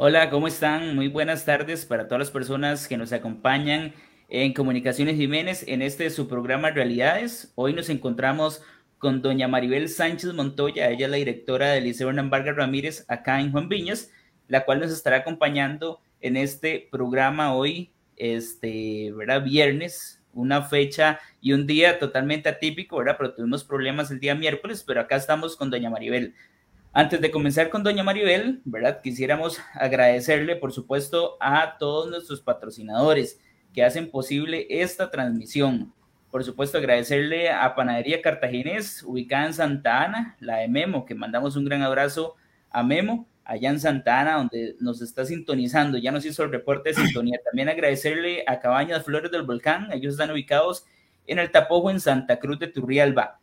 Hola, ¿cómo están? Muy buenas tardes para todas las personas que nos acompañan en Comunicaciones Jiménez en este su programa Realidades. Hoy nos encontramos con doña Maribel Sánchez Montoya, ella es la directora del Liceo Hernán Vargas Ramírez acá en Juan Viñas, la cual nos estará acompañando en este programa hoy, ¿verdad? Viernes, una fecha y un día totalmente atípico, ¿verdad? Pero tuvimos problemas el día miércoles, pero acá estamos con doña Maribel. Antes de comenzar con doña Maribel, ¿verdad? Quisiéramos agradecerle, por supuesto, a todos nuestros patrocinadores que hacen posible esta transmisión. Por supuesto, agradecerle a Panadería Cartaginés, ubicada en Santa Ana, la de Memo, que mandamos un gran abrazo a Memo, allá en Santa Ana, donde nos está sintonizando. Ya nos hizo el reporte de sintonía. También agradecerle a Cabañas Flores del Volcán. Ellos están ubicados en El Tapojo, en Santa Cruz de Turrialba.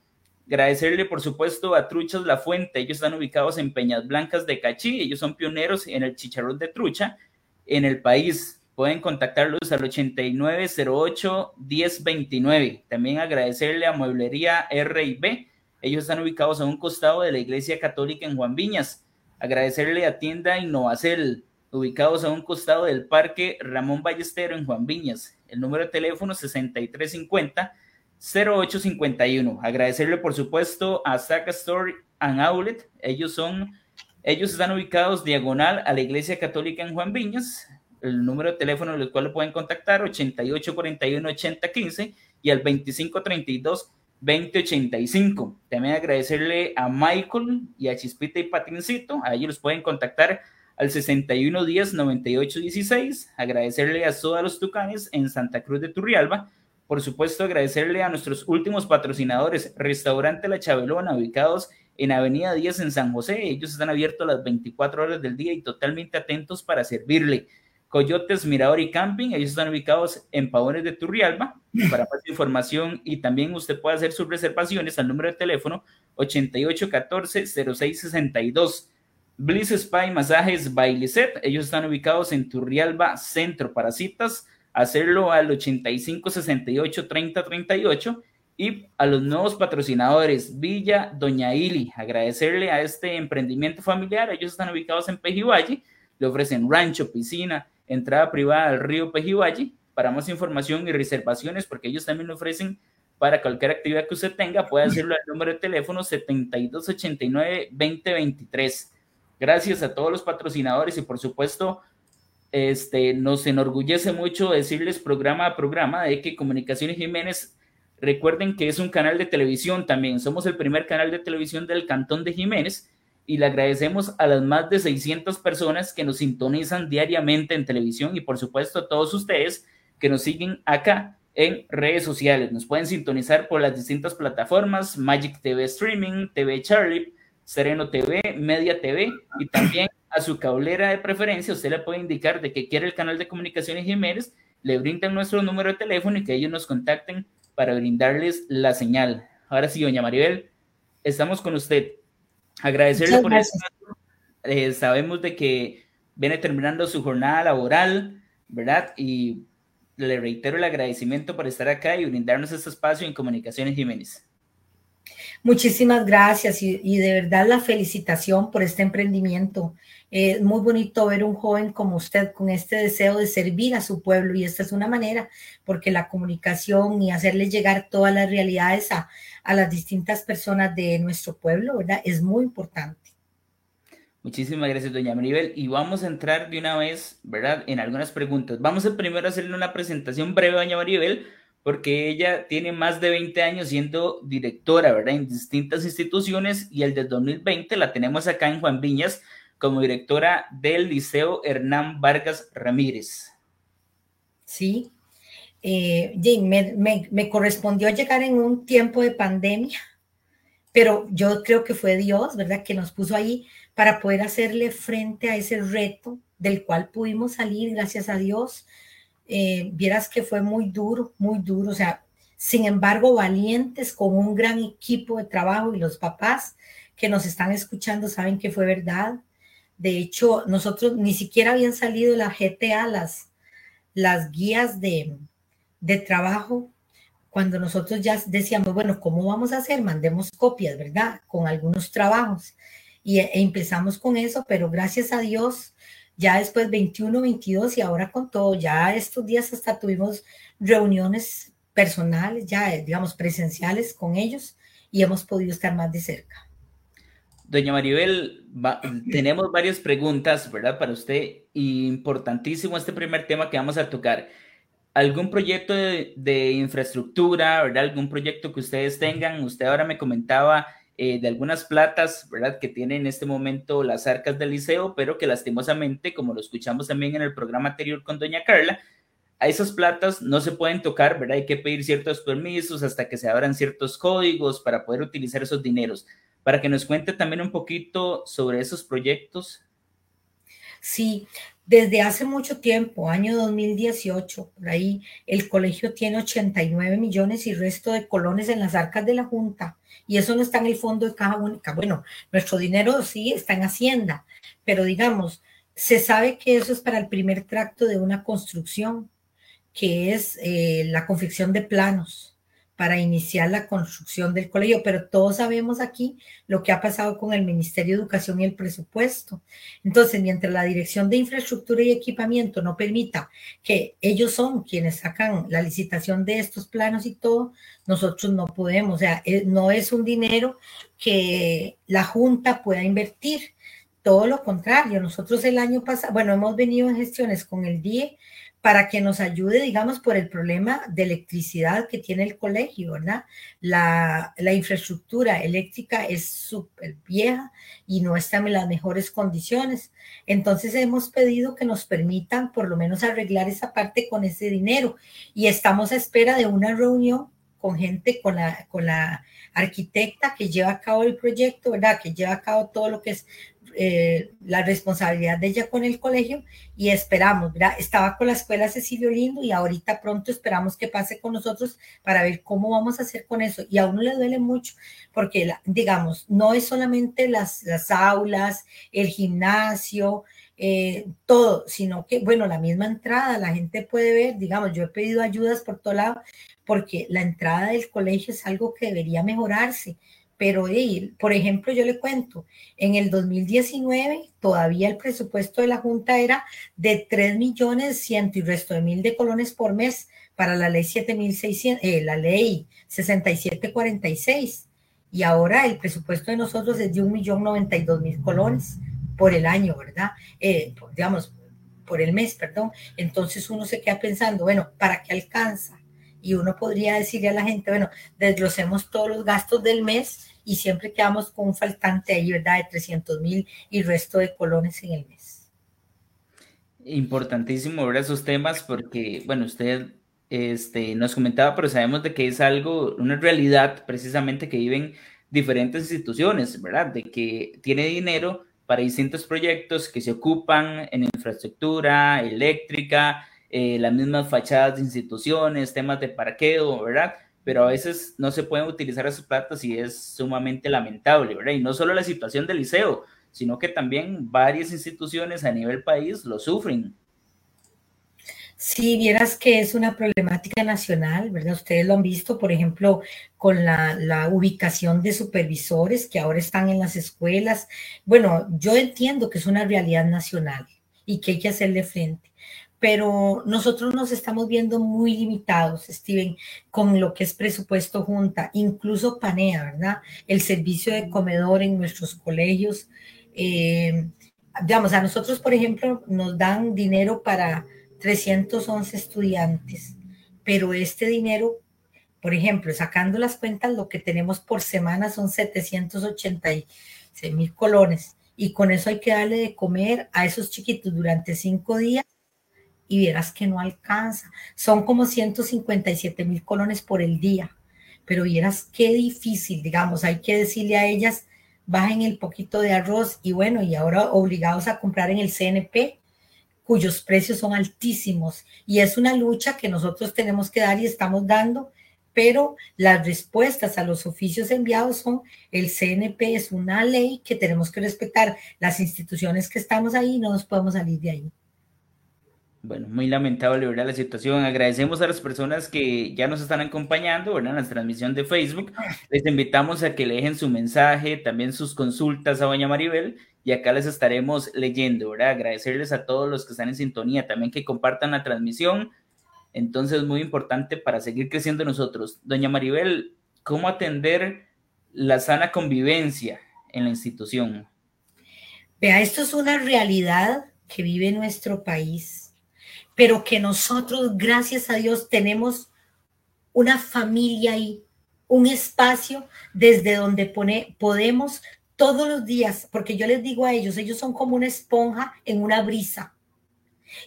Agradecerle, por supuesto, a Truchas La Fuente. Ellos están ubicados en Peñas Blancas de Cachí. Ellos son pioneros en el chicharrón de trucha en el país. Pueden contactarlos al 8908-1029. También agradecerle a Mueblería R&B. Ellos están ubicados a un costado de la Iglesia Católica en Juan Viñas. Agradecerle a Tienda Innovacel, ubicados a un costado del Parque Ramón Ballestero en Juan Viñas. El número de teléfono 6350-0851. Agradecerle, por supuesto, a Sacastore and Outlet. Ellos están ubicados diagonal a la Iglesia Católica en Juan Viñas. El número de teléfono en el cual lo pueden contactar 8841-8015 y al 2532-2085. También agradecerle a Michael y a Chispita y Patincito. A ellos los pueden contactar al 6110-9816. Agradecerle a Soda Los Tucanes en Santa Cruz de Turrialba. Por supuesto, agradecerle a nuestros últimos patrocinadores, Restaurante La Chabelona, ubicados en Avenida 10 en San José. Ellos están abiertos las 24 horas del día y totalmente atentos para servirle. Coyotes Mirador y Camping, ellos están ubicados en Pavones de Turrialba. Para más información y también usted puede hacer sus reservaciones al número de teléfono 8814-0662. Bliss Spa Masajes by Lizette, ellos están ubicados en Turrialba Centro. Para citas, hacerlo al 8568-3038 y a los nuevos patrocinadores, Villa Doña Ili. Agradecerle a este emprendimiento familiar, ellos están ubicados en Pejivalle, le ofrecen rancho, piscina, entrada privada al río Pejivalle. Para más información y reservaciones, porque ellos también lo ofrecen para cualquier actividad que usted tenga, puede hacerlo al número de teléfono 7289-2023. Gracias a todos los patrocinadores y, por supuesto, nos enorgullece mucho decirles programa a programa de que Comunicaciones Jiménez, recuerden que es un canal de televisión también. Somos el primer canal de televisión del Cantón de Jiménez y le agradecemos a las más de 600 personas que nos sintonizan diariamente en televisión y, por supuesto, a todos ustedes que nos siguen acá en redes sociales. Nos pueden sintonizar por las distintas plataformas, Magic TV Streaming, TV Charlie, Sereno TV, Media TV, y también a su cablera de preferencia. Usted le puede indicar de que quiere el canal de Comunicaciones Jiménez, le brindan nuestro número de teléfono y que ellos nos contacten para brindarles la señal. Ahora sí, doña Maribel, estamos con usted. Agradecerle por eso. Sabemos de que viene terminando su jornada laboral, ¿verdad? Y le reitero el agradecimiento por estar acá y brindarnos este espacio en Comunicaciones Jiménez. Muchísimas gracias y de verdad la felicitación por este emprendimiento. Es muy bonito ver un joven como usted con este deseo de servir a su pueblo y esta es una manera, porque la comunicación y hacerles llegar todas las realidades a las distintas personas de nuestro pueblo, ¿verdad? Es muy importante. Muchísimas gracias, doña Maribel. Y vamos a entrar de una vez, ¿verdad?, en algunas preguntas. Vamos a primero hacerle una presentación breve a doña Maribel, porque ella tiene más de 20 años siendo directora, ¿verdad?, en distintas instituciones, y el del 2020 la tenemos acá en Juan Viñas como directora del Liceo Hernán Vargas Ramírez. Sí, me correspondió llegar en un tiempo de pandemia, pero yo creo que fue Dios, ¿verdad?, que nos puso ahí para poder hacerle frente a ese reto del cual pudimos salir, gracias a Dios. Vieras que fue muy duro, o sea, sin embargo, valientes con un gran equipo de trabajo y los papás que nos están escuchando saben que fue verdad. De hecho, nosotros ni siquiera habían salido la GTA, las guías de trabajo, cuando nosotros ya decíamos, bueno, ¿cómo vamos a hacer? Mandemos copias, ¿verdad?, con algunos trabajos, y empezamos con eso, pero gracias a Dios ya después 21, 22 y ahora con todo, ya estos días hasta tuvimos reuniones personales, ya digamos presenciales con ellos y hemos podido estar más de cerca. Doña Maribel, tenemos varias preguntas, ¿verdad? Para usted, y importantísimo este primer tema que vamos a tocar. ¿Algún proyecto de infraestructura, ¿verdad? ¿Algún proyecto que ustedes tengan? Usted ahora me comentaba de algunas platas, ¿verdad? Que tienen en este momento las arcas del liceo, pero que lastimosamente, como lo escuchamos también en el programa anterior con doña Carla, a esas platas no se pueden tocar, ¿verdad? Hay que pedir ciertos permisos hasta que se abran ciertos códigos para poder utilizar esos dineros. Para que nos cuente también un poquito sobre esos proyectos. Sí, desde hace mucho tiempo, año 2018, por ahí, el colegio tiene 89 millones y resto de colones en las arcas de la Junta, y eso no está en el fondo de caja única. Bueno, nuestro dinero sí está en Hacienda, pero digamos, se sabe que eso es para el primer tracto de una construcción, que es la confección de planos, para iniciar la construcción del colegio, pero todos sabemos aquí lo que ha pasado con el Ministerio de Educación y el presupuesto. Entonces, mientras la Dirección de Infraestructura y Equipamiento no permita que ellos son quienes sacan la licitación de estos planos y todo, nosotros no podemos, o sea, no es un dinero que la Junta pueda invertir, todo lo contrario. Nosotros el año pasado, bueno, hemos venido en gestiones con el DIE, para que nos ayude, digamos, por el problema de electricidad que tiene el colegio, ¿verdad? La infraestructura eléctrica es súper vieja y no está en las mejores condiciones. Entonces hemos pedido que nos permitan por lo menos arreglar esa parte con ese dinero y estamos a espera de una reunión con gente, con la arquitecta que lleva a cabo el proyecto, ¿verdad? Que lleva a cabo todo lo que es la responsabilidad de ella con el colegio y esperamos, ¿verdad? Estaba con la escuela Cecilio Lindo y ahorita pronto esperamos que pase con nosotros para ver cómo vamos a hacer con eso. Y a uno le duele mucho porque, digamos, no es solamente las aulas, el gimnasio, todo, sino que, bueno, la misma entrada, la gente puede ver, digamos, yo he pedido ayudas por todo lado porque la entrada del colegio es algo que debería mejorarse. Pero, por ejemplo, yo le cuento, en el 2019 todavía el presupuesto de la Junta era de 3.100.000 y resto de mil de colones por mes para la ley 7.600, la ley 6746. Y ahora el presupuesto de nosotros es de 1.092.000 colones por el año, ¿verdad? Digamos, por el mes, perdón. Entonces uno se queda pensando, bueno, ¿para qué alcanza? Y uno podría decirle a la gente, bueno, desglosemos todos los gastos del mes y siempre quedamos con un faltante ahí, ¿verdad? De 300.000 y resto de colones en el mes. Importantísimo ver esos temas porque, bueno, usted nos comentaba, pero sabemos de que es algo, una realidad precisamente que viven diferentes instituciones, ¿verdad? De que tiene dinero para distintos proyectos que se ocupan en infraestructura, eléctrica, las mismas fachadas de instituciones, temas de parqueo, ¿verdad? Pero a veces no se pueden utilizar esas platas y es sumamente lamentable, ¿verdad? Y no solo la situación del liceo, sino que también varias instituciones a nivel país lo sufren. Sí, vieras que es una problemática nacional, ¿verdad? Ustedes lo han visto, por ejemplo, con la ubicación de supervisores que ahora están en las escuelas. Bueno, yo entiendo que es una realidad nacional y que hay que hacerle frente. Pero nosotros nos estamos viendo muy limitados, Steven, con lo que es presupuesto junta, incluso Panea, ¿verdad? El servicio de comedor en nuestros colegios. Digamos, a nosotros, por ejemplo, nos dan dinero para 311 estudiantes, pero este dinero, por ejemplo, sacando las cuentas, lo que tenemos por semana son 786.000 colones, y con eso hay que darle de comer a esos chiquitos durante 5 días, y vieras que no alcanza, son como 157.000 colones por el día, pero vieras qué difícil, digamos, hay que decirle a ellas, bajen el poquito de arroz y bueno, y ahora obligados a comprar en el CNP, cuyos precios son altísimos, y es una lucha que nosotros tenemos que dar y estamos dando, pero las respuestas a los oficios enviados son, el CNP es una ley que tenemos que respetar, las instituciones que estamos ahí no nos podemos salir de ahí. Bueno, muy lamentable, ¿verdad? La situación. Agradecemos a las personas que ya nos están acompañando, ¿verdad? En la transmisión de Facebook. Les invitamos a que le dejen su mensaje, también sus consultas a doña Maribel y acá les estaremos leyendo, ¿verdad? Agradecerles a todos los que están en sintonía, también que compartan la transmisión. Entonces, muy importante para seguir creciendo nosotros. Doña Maribel, ¿cómo atender la sana convivencia en la institución? Vea, esto es una realidad que vive nuestro país, pero que nosotros, gracias a Dios, tenemos una familia ahí, un espacio desde donde podemos todos los días, porque yo les digo a ellos son como una esponja en una brisa.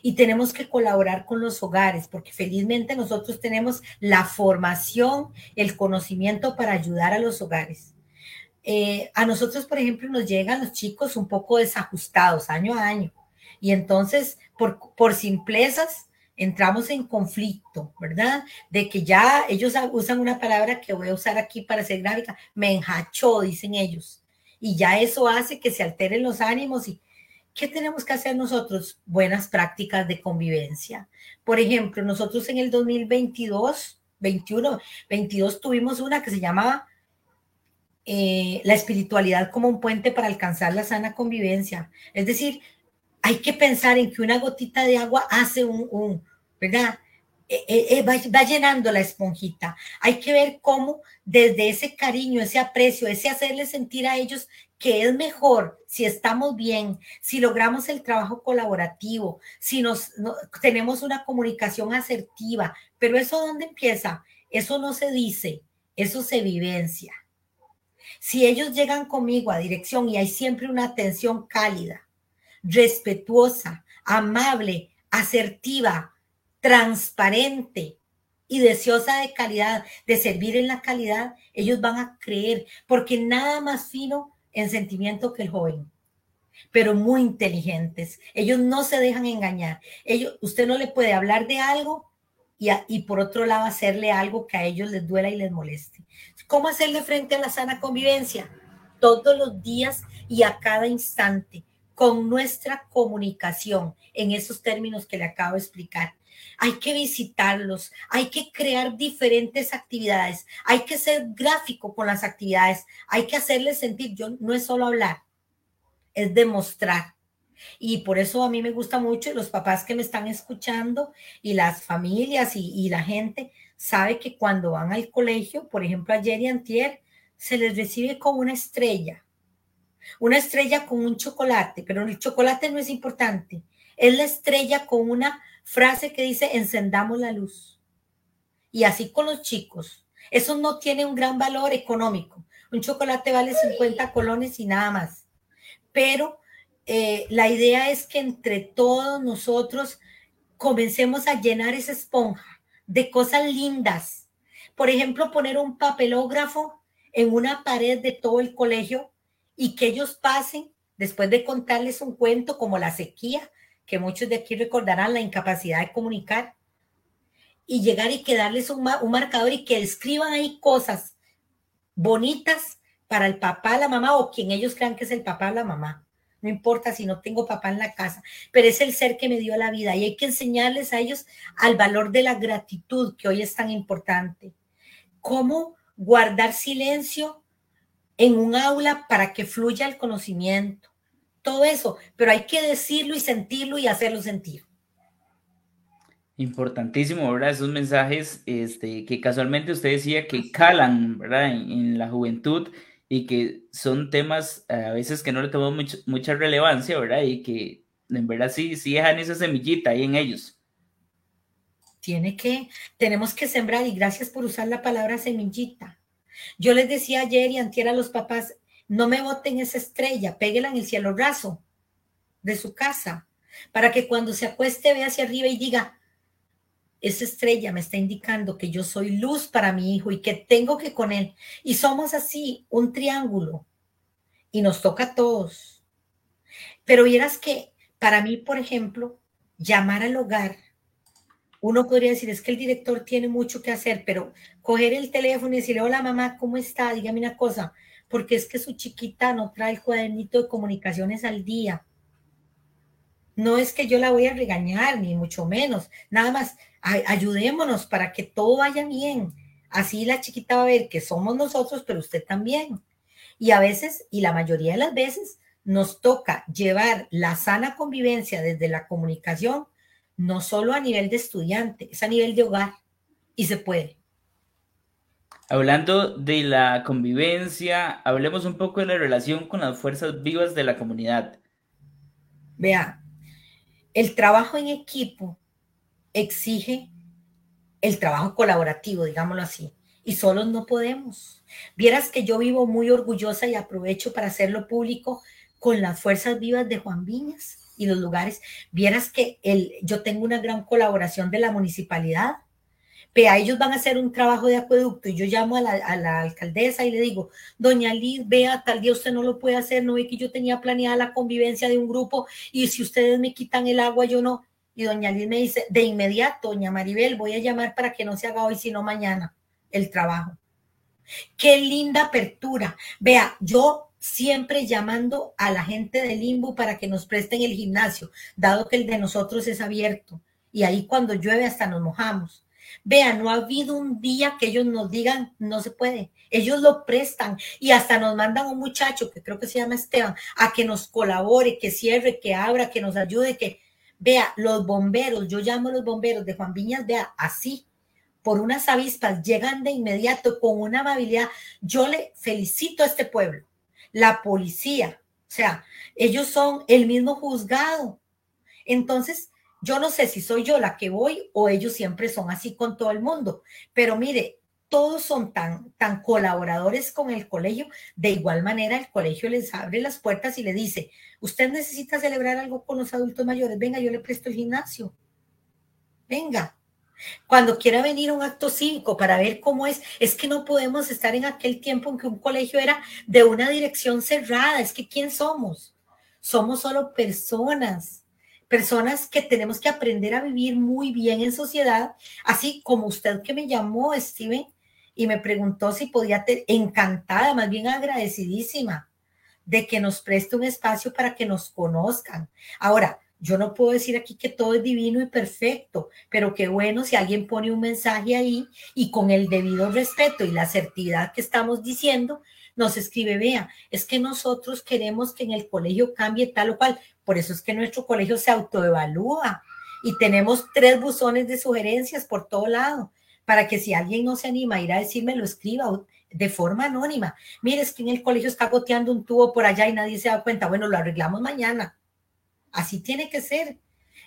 Y tenemos que colaborar con los hogares, porque felizmente nosotros tenemos la formación, el conocimiento para ayudar a los hogares. A nosotros, por ejemplo, nos llegan los chicos un poco desajustados año a año. Y entonces, por simplezas, entramos en conflicto, ¿verdad? De que ya ellos usan una palabra que voy a usar aquí para ser gráfica, me enjachó, dicen ellos. Y ya eso hace que se alteren los ánimos y ¿qué tenemos que hacer nosotros? Buenas prácticas de convivencia. Por ejemplo, nosotros en el 2022 tuvimos una que se llamaba la espiritualidad como un puente para alcanzar la sana convivencia. Es decir, hay que pensar en que una gotita de agua hace ¿verdad? Va llenando la esponjita. Hay que ver cómo desde ese cariño, ese aprecio, ese hacerles sentir a ellos que es mejor si estamos bien, si logramos el trabajo colaborativo, si tenemos una comunicación asertiva. Pero ¿eso dónde empieza? Eso no se dice, eso se vivencia. Si ellos llegan conmigo a dirección y hay siempre una atención cálida, respetuosa, amable, asertiva, transparente y deseosa de calidad, de servir en la calidad, ellos van a creer, porque nada más fino en sentimiento que el joven, pero muy inteligentes. Ellos no se dejan engañar. Usted no le puede hablar de algo y por otro lado hacerle algo que a ellos les duela y les moleste. ¿Cómo hacerle frente a la sana convivencia? Todos los días y a cada instante, con nuestra comunicación, en esos términos que le acabo de explicar. Hay que visitarlos, hay que crear diferentes actividades, hay que ser gráfico con las actividades, hay que hacerles sentir, no es solo hablar, es demostrar. Y por eso a mí me gusta mucho, y los papás que me están escuchando, y las familias y la gente, sabe que cuando van al colegio, por ejemplo ayer y antier, se les recibe con una estrella con un chocolate, pero el chocolate no es importante, es la estrella con una frase que dice, encendamos la luz. Y así con los chicos. Eso no tiene un gran valor económico. Un chocolate vale 50 colones y nada más. Pero la idea es que entre todos nosotros comencemos a llenar esa esponja de cosas lindas. Por ejemplo, poner un papelógrafo en una pared de todo el colegio y que ellos pasen, después de contarles un cuento como la sequía, que muchos de aquí recordarán la incapacidad de comunicar, y llegar y darles un marcador y que escriban ahí cosas bonitas para el papá, la mamá o quien ellos crean que es el papá o la mamá. No importa si no tengo papá en la casa, pero es el ser que me dio la vida y hay que enseñarles a ellos al valor de la gratitud que hoy es tan importante. Cómo guardar silencio en un aula para que fluya el conocimiento. Todo eso, pero hay que decirlo y sentirlo y hacerlo sentir. Importantísimo, ¿verdad? Esos mensajes que casualmente usted decía que calan, ¿verdad? En la juventud y que son temas a veces que no le tomamos mucha relevancia, ¿verdad? Y que en verdad sí dejan esa semillita ahí en ellos. Tenemos que sembrar y gracias por usar la palabra semillita. Yo les decía ayer y antier a los papás, no me boten esa estrella, péguela en el cielo raso de su casa, para que cuando se acueste vea hacia arriba y diga, esa estrella me está indicando que yo soy luz para mi hijo y que tengo que con él. Y somos así, un triángulo, y nos toca a todos. Pero vieras que para mí, por ejemplo, llamar al hogar, uno podría decir, es que el director tiene mucho que hacer, pero coger el teléfono y decirle, hola mamá, ¿cómo está? Dígame una cosa. Porque es que su chiquita no trae el cuadernito de comunicaciones al día. No es que yo la voy a regañar, ni mucho menos. Nada más, ayudémonos para que todo vaya bien. Así la chiquita va a ver que somos nosotros, pero usted también. Y a veces, y la mayoría de las veces, nos toca llevar la sana convivencia desde la comunicación, no solo a nivel de estudiante, es a nivel de hogar, y se puede. Hablando de la convivencia, hablemos un poco de la relación con las fuerzas vivas de la comunidad. Vea, el trabajo en equipo exige el trabajo colaborativo, digámoslo así, y solos no podemos. Vieras que yo vivo muy orgullosa y aprovecho para hacerlo público con las fuerzas vivas de Juan Viñas y los lugares. Vieras que yo tengo una gran colaboración de la municipalidad. Pero ellos van a hacer un trabajo de acueducto y yo llamo a la alcaldesa y le digo, doña Liz, vea, tal día usted no lo puede hacer, no ve que yo tenía planeada la convivencia de un grupo y si ustedes me quitan el agua, yo no. Y doña Liz me dice, de inmediato, doña Maribel, voy a llamar para que no se haga hoy, sino mañana el trabajo. ¡Qué linda apertura! Vea, yo siempre llamando a la gente de Limbo para que nos presten el gimnasio, dado que el de nosotros es abierto y ahí cuando llueve hasta nos mojamos. Vea, no ha habido un día que ellos nos digan, no se puede. Ellos lo prestan y hasta nos mandan un muchacho, que creo que se llama Esteban, a que nos colabore, que cierre, que abra, que nos ayude, que... Vea, los bomberos, yo llamo a los bomberos de Juan Viñas, vea, así, por unas avispas, llegan de inmediato con una amabilidad. Yo le felicito a este pueblo. La policía, o sea, ellos son el mismo juzgado. Entonces... yo no sé si soy yo la que voy o ellos siempre son así con todo el mundo, pero mire, todos son tan colaboradores con el colegio. De igual manera, el colegio les abre las puertas y le dice, usted necesita celebrar algo con los adultos mayores, venga, yo le presto el gimnasio, venga. Cuando quiera venir a un acto cívico para ver cómo es que no podemos estar en aquel tiempo en que un colegio era de una dirección cerrada, es que ¿quién somos? Somos solo personas que tenemos que aprender a vivir muy bien en sociedad, así como usted que me llamó, Steven, y me preguntó si podía tener, encantada, más bien agradecidísima, de que nos preste un espacio para que nos conozcan. Ahora, yo no puedo decir aquí que todo es divino y perfecto, pero qué bueno si alguien pone un mensaje ahí y con el debido respeto y la asertividad que estamos diciendo, nos escribe, vea, es que nosotros queremos que en el colegio cambie tal o cual, por eso es que nuestro colegio se autoevalúa y tenemos 3 buzones de sugerencias por todo lado, para que si alguien no se anima a ir a decirme, lo escriba de forma anónima. Mire, es que en el colegio está goteando un tubo por allá y nadie se da cuenta, bueno, lo arreglamos mañana, así tiene que ser.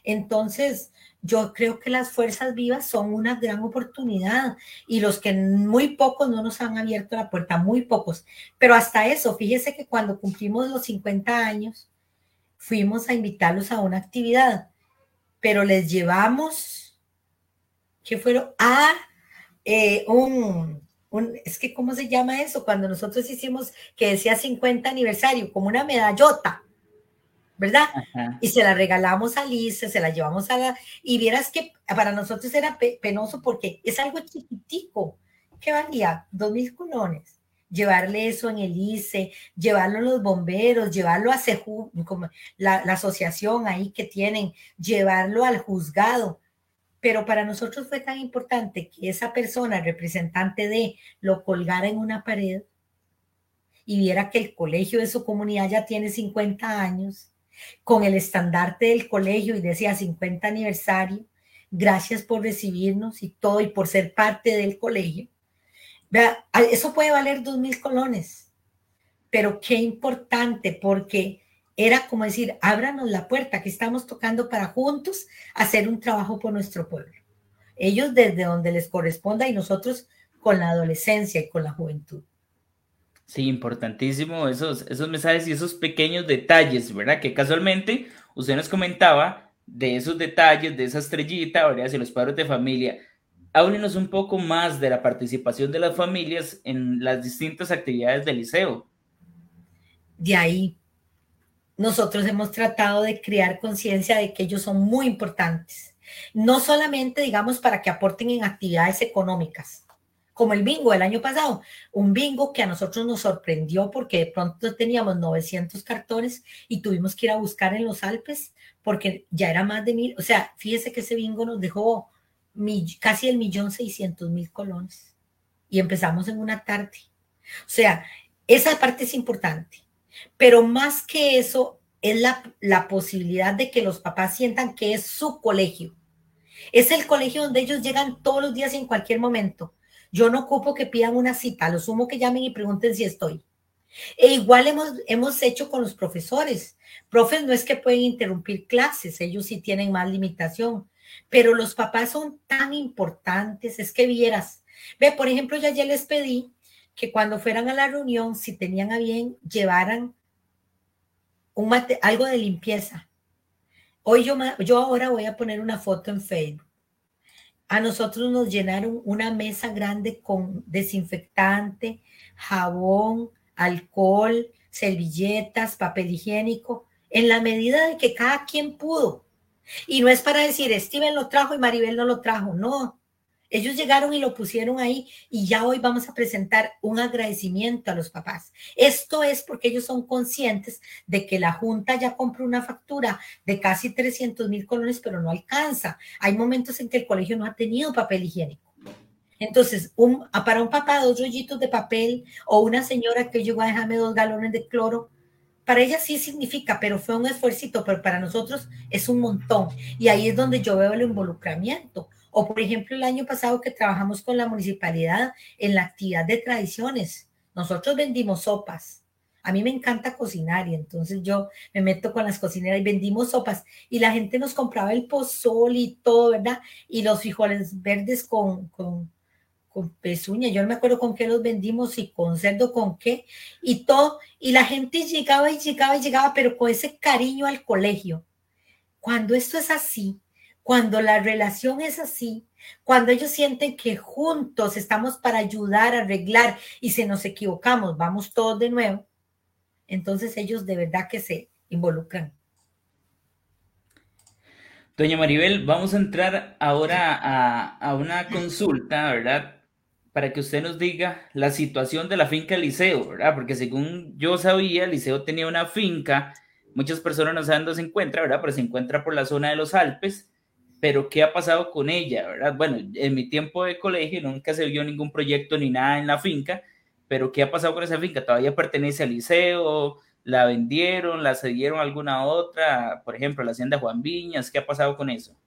Entonces, yo creo que las fuerzas vivas son una gran oportunidad y los que muy pocos no nos han abierto la puerta, muy pocos. Pero hasta eso, fíjese que cuando cumplimos los 50 años, fuimos a invitarlos a una actividad, pero les llevamos, ¿qué fueron? Es que ¿cómo se llama eso? Cuando nosotros hicimos, que decía 50 aniversario, como una medallota, ¿verdad? Ajá. Y se la regalamos a Lice, se la llevamos a la... Y vieras que para nosotros era penoso porque es algo chiquitico. ¿Qué valía? $2,000 colones. Llevarle eso en el Lice, llevarlo a los bomberos, llevarlo a Seju, la asociación ahí que tienen, llevarlo al juzgado. Pero para nosotros fue tan importante que esa persona, representante de, lo colgara en una pared y viera que el colegio de su comunidad ya tiene 50 años, con el estandarte del colegio y decía 50 aniversario, gracias por recibirnos y todo y por ser parte del colegio. Vea, eso puede valer 2,000 colones, pero qué importante porque era como decir, ábranos la puerta, que estamos tocando para juntos hacer un trabajo por nuestro pueblo. Ellos desde donde les corresponda y nosotros con la adolescencia y con la juventud. Sí, importantísimo esos mensajes y esos pequeños detalles, ¿verdad? Que casualmente usted nos comentaba de esos detalles, de esa estrellita, ¿verdad? Hacia los padres de familia. Háblenos un poco más de la participación de las familias en las distintas actividades del liceo. De ahí, nosotros hemos tratado de crear conciencia de que ellos son muy importantes. No solamente, digamos, para que aporten en actividades económicas, como el bingo del año pasado, un bingo que a nosotros nos sorprendió porque de pronto teníamos 900 cartones y tuvimos que ir a buscar en los Alpes porque ya era más de 1,000, o sea, fíjese que ese bingo nos dejó casi el $1,600,000 colones y empezamos en una tarde. O sea, esa parte es importante. Pero más que eso, es la posibilidad de que los papás sientan que es su colegio. Es el colegio donde ellos llegan todos los días y en cualquier momento. Yo no ocupo que pidan una cita, lo sumo que llamen y pregunten si estoy. E igual hemos hecho con los profesores. Profes no es que pueden interrumpir clases, ellos sí tienen más limitación. Pero los papás son tan importantes, es que vieras. Ve, por ejemplo, yo ayer les pedí que cuando fueran a la reunión, si tenían a bien, llevaran algo de limpieza. Hoy yo ahora voy a poner una foto en Facebook. A nosotros nos llenaron una mesa grande con desinfectante, jabón, alcohol, servilletas, papel higiénico, en la medida de que cada quien pudo. Y no es para decir, Steven lo trajo y Maribel no lo trajo, no. Ellos llegaron y lo pusieron ahí y ya hoy vamos a presentar un agradecimiento a los papás. Esto es porque ellos son conscientes de que la Junta ya compró una factura de casi 300,000 colones, pero no alcanza. Hay momentos en que el colegio no ha tenido papel higiénico. Entonces, para un papá, 2 rollitos de papel o una señora que llegó a dejarme 2 galones de cloro, para ella sí significa, pero fue un esfuercito, pero para nosotros es un montón. Y ahí es donde yo veo el involucramiento. O, por ejemplo, el año pasado que trabajamos con la municipalidad en la actividad de tradiciones. Nosotros vendimos sopas. A mí me encanta cocinar y entonces yo me meto con las cocineras y vendimos sopas. Y la gente nos compraba el pozole y todo, ¿verdad? Y los frijoles verdes con pezuña. Yo no me acuerdo con qué los vendimos y con cerdo, con qué. Y todo. Y la gente llegaba y llegaba y llegaba, pero con ese cariño al colegio. Cuando esto es así, cuando la relación es así, cuando ellos sienten que juntos estamos para ayudar, arreglar, y si nos equivocamos, vamos todos de nuevo, entonces ellos de verdad que se involucran. Doña Maribel, vamos a entrar ahora a una consulta, ¿verdad? Para que usted nos diga la situación de la finca Liceo, ¿verdad? Porque según yo sabía, Liceo tenía una finca, muchas personas no saben dónde se encuentra, ¿verdad? Pero se encuentra por la zona de los Alpes, pero ¿qué ha pasado con ella, verdad? Bueno, en mi tiempo de colegio nunca se vio ningún proyecto ni nada en la finca, pero ¿qué ha pasado con esa finca? ¿Todavía pertenece al Liceo? ¿La vendieron? ¿La cedieron a alguna otra? Por ejemplo, la hacienda Juan Viñas, ¿qué ha pasado con eso?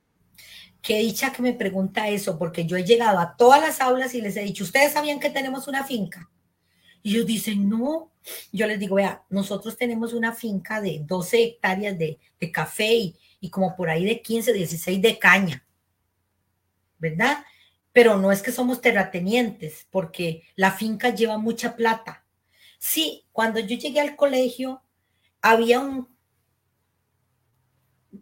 Qué dicha que me pregunta eso, porque yo he llegado a todas las aulas y les he dicho, ¿ustedes sabían que tenemos una finca? Y ellos dicen, no. Yo les digo, vea, nosotros tenemos una finca de 12 hectáreas de café y como por ahí de 15, 16 de caña, ¿verdad? Pero no es que somos terratenientes, porque la finca lleva mucha plata. Sí, cuando yo llegué al colegio, había un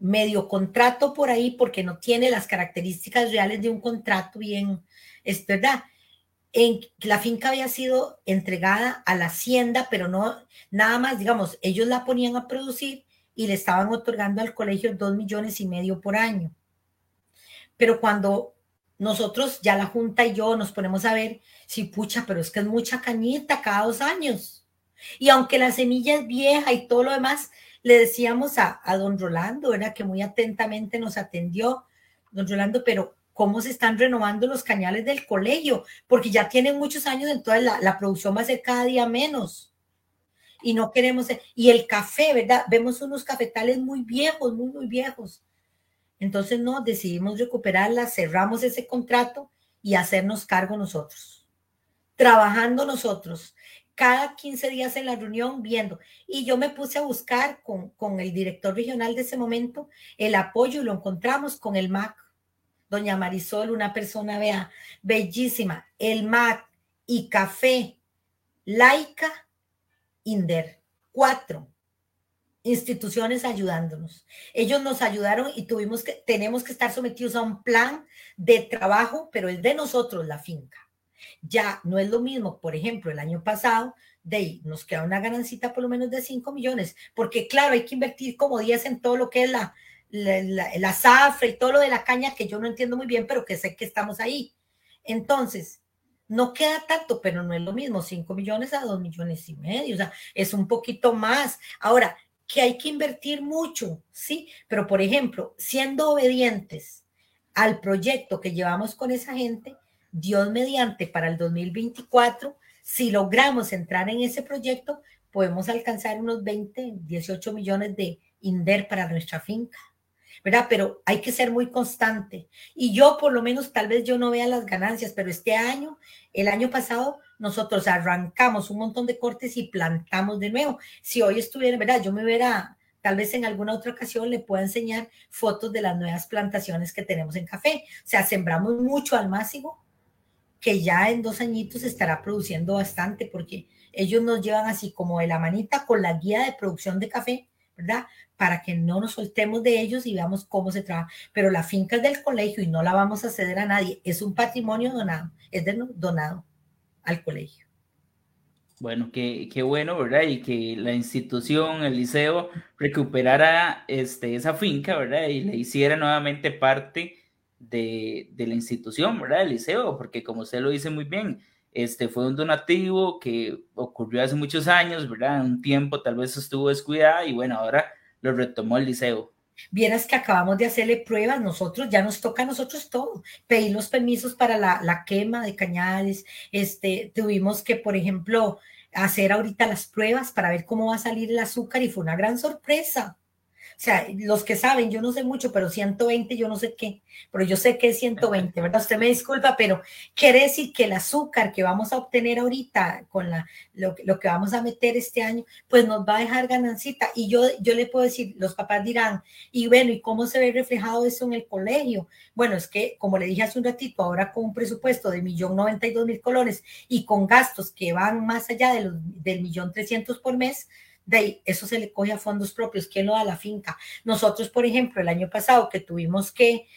medio contrato por ahí, porque no tiene las características reales de un contrato bien, es verdad. La finca había sido entregada a la hacienda, pero no, nada más, digamos, ellos la ponían a producir, y le estaban otorgando al colegio 2,5 millones por año. Pero cuando nosotros, ya la Junta y yo, nos ponemos a ver, sí, pucha, pero es que es mucha cañita cada 2 años. Y aunque la semilla es vieja y todo lo demás, le decíamos a don Rolando, era que muy atentamente nos atendió, don Rolando, pero ¿cómo se están renovando los cañales del colegio? Porque ya tienen muchos años, entonces la producción va a ser cada día menos. Y no queremos, y el café, ¿verdad? Vemos unos cafetales muy viejos, muy, muy viejos. Entonces, no, decidimos recuperarla, cerramos ese contrato y hacernos cargo nosotros. Trabajando nosotros, cada 15 días en la reunión, viendo. Y yo me puse a buscar con el director regional de ese momento el apoyo y lo encontramos con el MAC. Doña Marisol, una persona, vea, bellísima. El MAC y Café Laica, INDER, 4 instituciones ayudándonos. Ellos nos ayudaron y tenemos que estar sometidos a un plan de trabajo, pero es de nosotros la finca. Ya no es lo mismo, por ejemplo, el año pasado, de ahí nos queda una ganancita por lo menos de 5 millones, porque claro, hay que invertir como 10 en todo lo que es la zafra y todo lo de la caña, que yo no entiendo muy bien, pero que sé que estamos ahí. Entonces, no queda tanto, pero no es lo mismo, 5 millones a 2 millones y medio, o sea, es un poquito más. Ahora, que hay que invertir mucho, ¿sí? Pero, por ejemplo, siendo obedientes al proyecto que llevamos con esa gente, Dios mediante, para el 2024, Si logramos entrar en ese proyecto, podemos alcanzar unos 20, 18 millones de INDER para nuestra finca, ¿verdad? Pero hay que ser muy constante. Y yo, por lo menos, tal vez yo no vea las ganancias, pero este año, el año pasado, nosotros arrancamos un montón de cortes y plantamos de nuevo. Si hoy estuviera, ¿verdad? Yo me hubiera, tal vez en alguna otra ocasión, le pueda enseñar fotos de las nuevas plantaciones que tenemos en café. O sea, sembramos mucho almácigo, que ya en 2 añitos estará produciendo bastante, porque ellos nos llevan así como de la manita con la guía de producción de café, ¿verdad? Para que no nos soltemos de ellos y veamos cómo se trabaja. Pero la finca es del colegio y no la vamos a ceder a nadie. Es un patrimonio donado, es donado al colegio. Bueno, qué bueno, ¿verdad? Y que la institución, el liceo, recuperara esa finca, ¿verdad? Y le hiciera nuevamente parte de la institución, ¿verdad? El liceo, porque como usted lo dice muy bien, fue un donativo que ocurrió hace muchos años, ¿verdad? Un tiempo tal vez estuvo descuidada y bueno, ahora lo retomó el liceo. Vieras que acabamos de hacerle pruebas nosotros, ya nos toca a nosotros todo, pedir los permisos para la quema de cañales, tuvimos que, por ejemplo, hacer ahorita las pruebas para ver cómo va a salir el azúcar y fue una gran sorpresa. O sea, los que saben, yo no sé mucho, pero 120 yo no sé qué, pero yo sé que es 120, ¿verdad? Usted me disculpa, pero quiere decir que el azúcar que vamos a obtener ahorita con lo que vamos a meter este año, pues nos va a dejar ganancita. Y yo le puedo decir, los papás dirán, y bueno, ¿y cómo se ve reflejado eso en el colegio? Bueno, es que, como le dije hace un ratito, ahora con un presupuesto de $1,092,000 y con gastos que van más allá del $1,300,000 por mes, de ahí, eso se le coge a fondos propios. ¿Quién lo da? La finca. Nosotros, por ejemplo, el año pasado que tuvimos que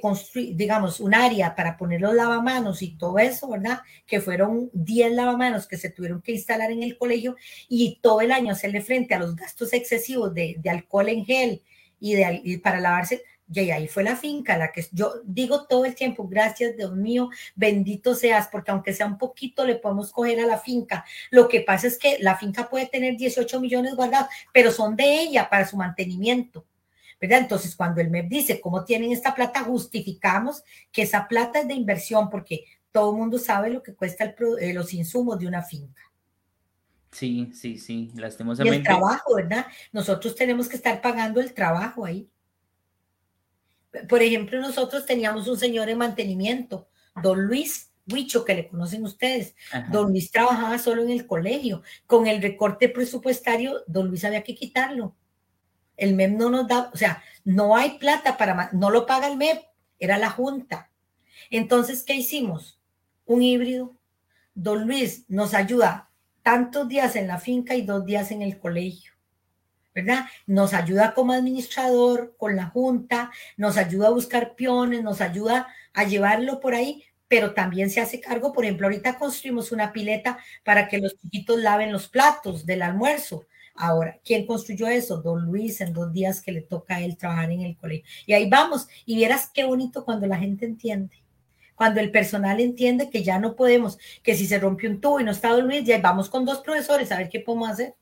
construir, digamos, un área para poner los lavamanos y todo eso, ¿verdad? Que fueron 10 lavamanos que se tuvieron que instalar en el colegio y todo el año hacerle frente a los gastos excesivos de alcohol en gel y para lavarse. Y ahí fue la finca, la que yo digo todo el tiempo, gracias Dios mío, bendito seas, porque aunque sea un poquito le podemos coger a la finca. Lo que pasa es que la finca puede tener 18 millones guardados, pero son de ella para su mantenimiento, ¿verdad? Entonces cuando el MEP dice cómo tienen esta plata, justificamos que esa plata es de inversión, porque todo el mundo sabe lo que cuesta los insumos de una finca. Sí, lastimosamente. Y el trabajo, ¿verdad? Nosotros tenemos que estar pagando el trabajo ahí. Por ejemplo, nosotros teníamos un señor en mantenimiento, don Luis Huicho, que le conocen ustedes. Ajá. Don Luis trabajaba solo en el colegio. Con el recorte presupuestario, don Luis había que quitarlo. El MEP no nos da, o sea, no hay plata para, no lo paga el MEP, era la junta. Entonces, ¿qué hicimos? Un híbrido. Don Luis nos ayuda tantos días en la finca y 2 días en el colegio, ¿verdad? Nos ayuda como administrador, con la junta, nos ayuda a buscar piones, nos ayuda a llevarlo por ahí, pero también se hace cargo. Por ejemplo, ahorita construimos una pileta para que los chiquitos laven los platos del almuerzo. Ahora, ¿quién construyó eso? Don Luis, en 2 días que le toca a él trabajar en el colegio. Y ahí vamos, y vieras qué bonito cuando la gente entiende. Cuando el personal entiende que ya no podemos, que si se rompe un tubo y no está Don Luis, ya vamos con 2 profesores a ver qué podemos hacer.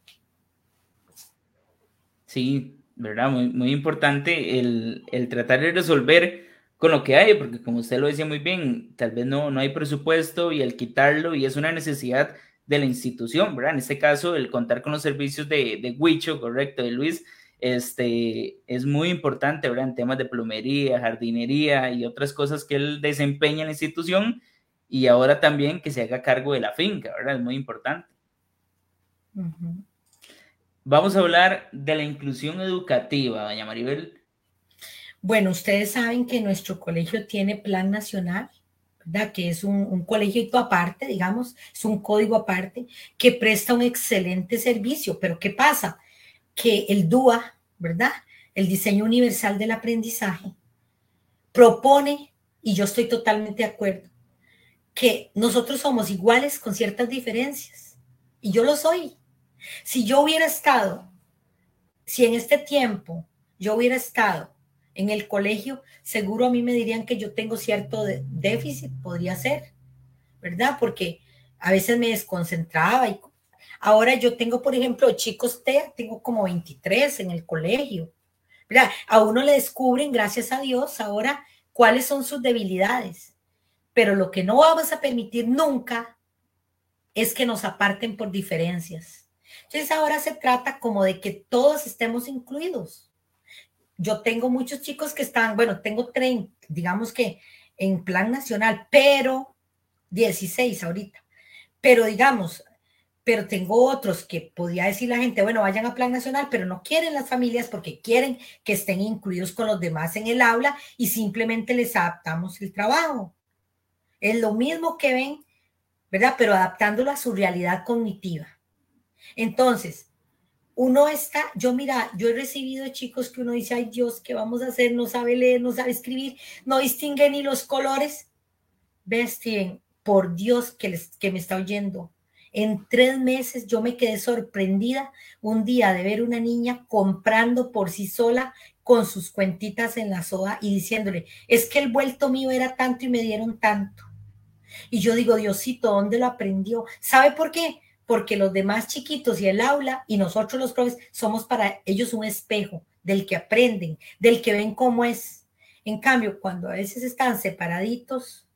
Sí, ¿verdad? Muy, muy importante el tratar de resolver con lo que hay, porque como usted lo decía muy bien, tal vez no hay presupuesto y el quitarlo, y es una necesidad de la institución, ¿verdad? En este caso, el contar con los servicios de Huicho, correcto, de Luis, es muy importante, ¿verdad? En temas de plomería, jardinería y otras cosas que él desempeña en la institución, y ahora también que se haga cargo de la finca, ¿verdad? Es muy importante. Uh-huh. Vamos a hablar de la inclusión educativa, doña Maribel. Bueno, ustedes saben que nuestro colegio tiene plan nacional, ¿verdad? Que es un colegio aparte, digamos, es un código aparte, que presta un excelente servicio. Pero ¿qué pasa? Que el DUA, ¿verdad? El Diseño Universal del Aprendizaje, propone, y yo estoy totalmente de acuerdo, que nosotros somos iguales con ciertas diferencias. Y yo lo soy. Si en este tiempo yo hubiera estado en el colegio, seguro a mí me dirían que yo tengo cierto déficit, podría ser, ¿verdad? Porque a veces me desconcentraba. Y ahora yo tengo, por ejemplo, chicos TEA, tengo como 23 en el colegio, ¿verdad? A uno le descubren, gracias a Dios, ahora cuáles son sus debilidades. Pero lo que no vamos a permitir nunca es que nos aparten por diferencias. Entonces ahora se trata como de que todos estemos incluidos. Yo tengo muchos chicos que están, bueno, tengo 30, digamos que en plan nacional, pero 16 ahorita. Pero digamos, pero tengo otros que podía decir la gente, bueno, vayan a plan nacional, pero no quieren las familias porque quieren que estén incluidos con los demás en el aula y simplemente les adaptamos el trabajo. Es lo mismo que ven, ¿verdad? Pero adaptándolo a su realidad cognitiva. Entonces, uno está, yo he recibido chicos que uno dice, ay Dios, ¿qué vamos a hacer? No sabe leer, no sabe escribir, no distingue ni los colores. ¿Ves, Steven? Por Dios que me está oyendo. En 3 meses yo me quedé sorprendida un día de ver una niña comprando por sí sola con sus cuentitas en la soda y diciéndole, es que el vuelto mío era tanto y me dieron tanto. Y yo digo, Diosito, ¿dónde lo aprendió? ¿Sabe por qué? Porque los demás chiquitos y el aula y nosotros los profes somos para ellos un espejo del que aprenden, del que ven cómo es. En cambio, cuando a veces están separaditos,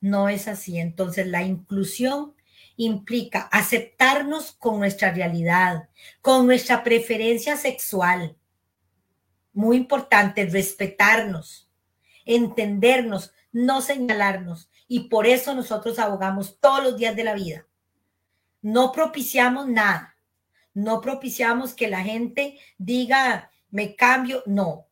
no es así. Entonces, la inclusión implica aceptarnos con nuestra realidad, con nuestra preferencia sexual. Muy importante, respetarnos, entendernos, no señalarnos. Y por eso nosotros abogamos todos los días de la vida. No propiciamos nada. No propiciamos que la gente diga, me cambio. No.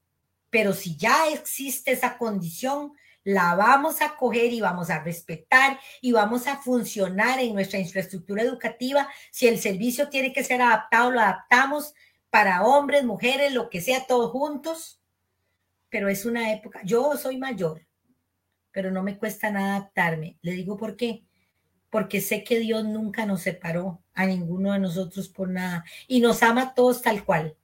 Pero si ya existe esa condición, la vamos a coger y vamos a respetar y vamos a funcionar en nuestra infraestructura educativa. Si el servicio tiene que ser adaptado, lo adaptamos para hombres, mujeres, lo que sea, todos juntos. Pero es una época. Yo soy mayor, pero no me cuesta nada adaptarme. Le digo por qué. Porque sé que Dios nunca nos separó a ninguno de nosotros por nada y nos ama a todos tal cual.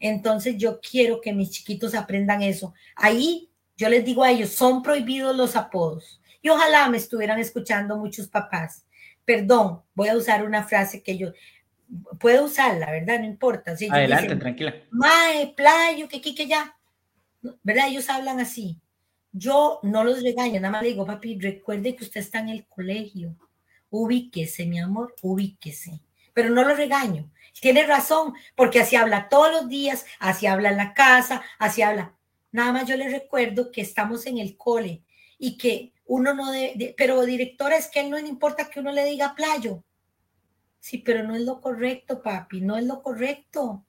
Entonces yo quiero que mis chiquitos aprendan eso. Ahí yo les digo a ellos, son prohibidos los apodos. Y ojalá me estuvieran escuchando muchos papás. Perdón, voy a usar una frase que yo puedo usarla, ¿verdad? No importa. Si adelante, dicen, tranquila. Mae, playo, que ya. ¿Verdad? Ellos hablan así. Yo no los regaño, nada más le digo, papi, recuerde que usted está en el colegio. Ubíquese, mi amor, ubíquese. Pero no lo regaño. Tiene razón, porque así habla todos los días, así habla en la casa, así habla. Nada más yo les recuerdo que estamos en el cole y que uno no debe, pero directora, es que a él no le importa que uno le diga playo. Sí, pero no es lo correcto, papi, no es lo correcto.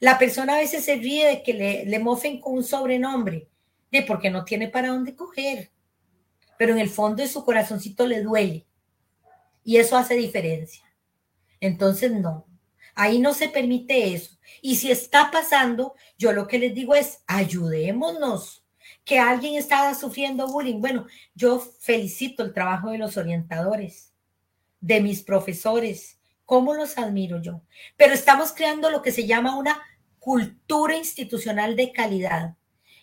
La persona a veces se ríe de que le mofen con un sobrenombre, de porque no tiene para dónde coger. Pero en el fondo de su corazoncito le duele. Y eso hace diferencia. Entonces no. Ahí no se permite eso. Y si está pasando, yo lo que les digo es, ayudémonos. Que alguien estaba sufriendo bullying. Bueno, yo felicito el trabajo de los orientadores, de mis profesores. ¿Cómo los admiro yo? Pero estamos creando lo que se llama una cultura institucional de calidad.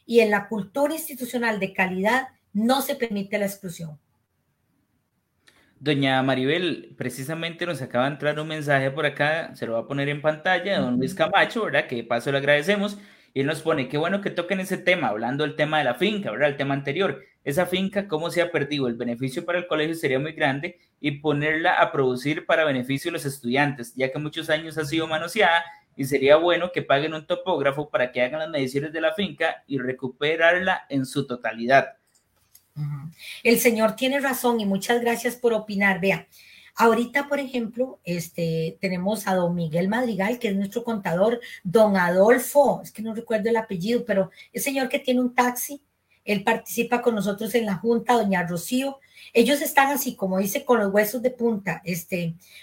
Y en la cultura institucional de calidad no se permite la exclusión. Doña Maribel, precisamente nos acaba de entrar un mensaje por acá, se lo va a poner en pantalla, don Luis Camacho, ¿verdad? Que de paso le agradecemos, y él nos pone, qué bueno que toquen ese tema, hablando del tema de la finca, ¿verdad? El tema anterior, esa finca, ¿cómo se ha perdido? El beneficio para el colegio sería muy grande y ponerla a producir para beneficio de los estudiantes, ya que muchos años ha sido manoseada y sería bueno que paguen un topógrafo para que hagan las mediciones de la finca y recuperarla en su totalidad. El señor tiene razón y muchas gracias por opinar. Vea, ahorita, por ejemplo, tenemos a don Miguel Madrigal, que es nuestro contador, don Adolfo, es que no recuerdo el apellido, pero el señor que tiene un taxi, él participa con nosotros en la junta, doña Rocío. Ellos están así, como dice, con los huesos de punta.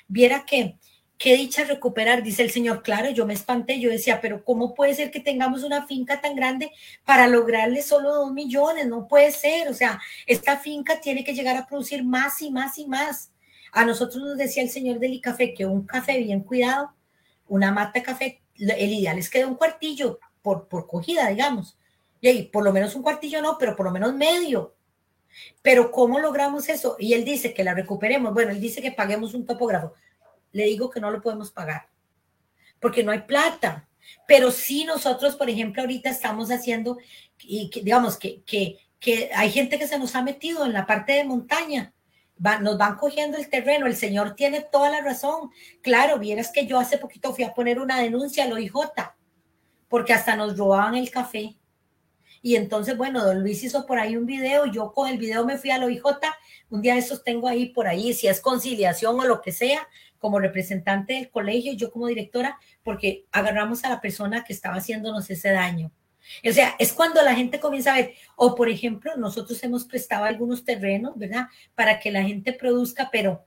Viera que qué dicha recuperar, dice el señor. Claro, yo me espanté, yo decía, pero ¿cómo puede ser que tengamos una finca tan grande para lograrle solo 2 millones? No puede ser, o sea, esta finca tiene que llegar a producir más y más y más. A nosotros nos decía el señor del ICAFE que un café bien cuidado, una mata de café, el ideal es que de un cuartillo por cogida, digamos. Y ahí, por lo menos un cuartillo no, pero por lo menos medio. Pero ¿cómo logramos eso? Y él dice que la recuperemos. Bueno, él dice que paguemos un topógrafo. Le digo que no lo podemos pagar, porque no hay plata. Pero sí nosotros, por ejemplo, ahorita estamos haciendo, digamos que hay gente que se nos ha metido en la parte de montaña, nos van cogiendo el terreno. El señor tiene toda la razón. Claro, vieras que yo hace poquito fui a poner una denuncia al OIJ, porque hasta nos robaban el café. Y entonces, bueno, don Luis hizo por ahí un video, yo con el video me fui al OIJ, un día de esos tengo ahí por ahí, si es conciliación o lo que sea, como representante del colegio, yo como directora, porque agarramos a la persona que estaba haciéndonos ese daño. O sea, es cuando la gente comienza a ver, o por ejemplo, nosotros hemos prestado algunos terrenos, ¿verdad? Para que la gente produzca, pero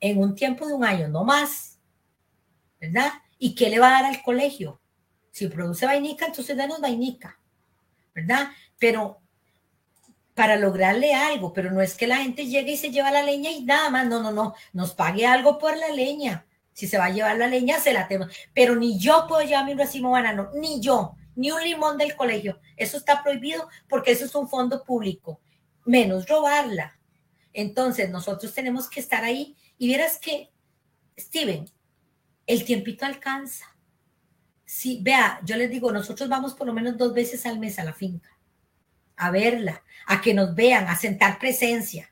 en un tiempo de un año, no más, ¿verdad? ¿Y qué le va a dar al colegio? Si produce vainica, entonces danos vainica, ¿verdad? Pero para lograrle algo, pero no es que la gente llegue y se lleva la leña y nada más, no, nos pague algo por la leña. Si se va a llevar la leña, se la tengo. Pero ni yo puedo llevarme un racimo de banano, ni yo, ni un limón del colegio. Eso está prohibido porque eso es un fondo público, menos robarla. Entonces, nosotros tenemos que estar ahí y verás que, Steven, el tiempito alcanza. Sí, vea, yo les digo, nosotros vamos por lo menos 2 veces al mes a la finca, a verla, a que nos vean, a sentar presencia,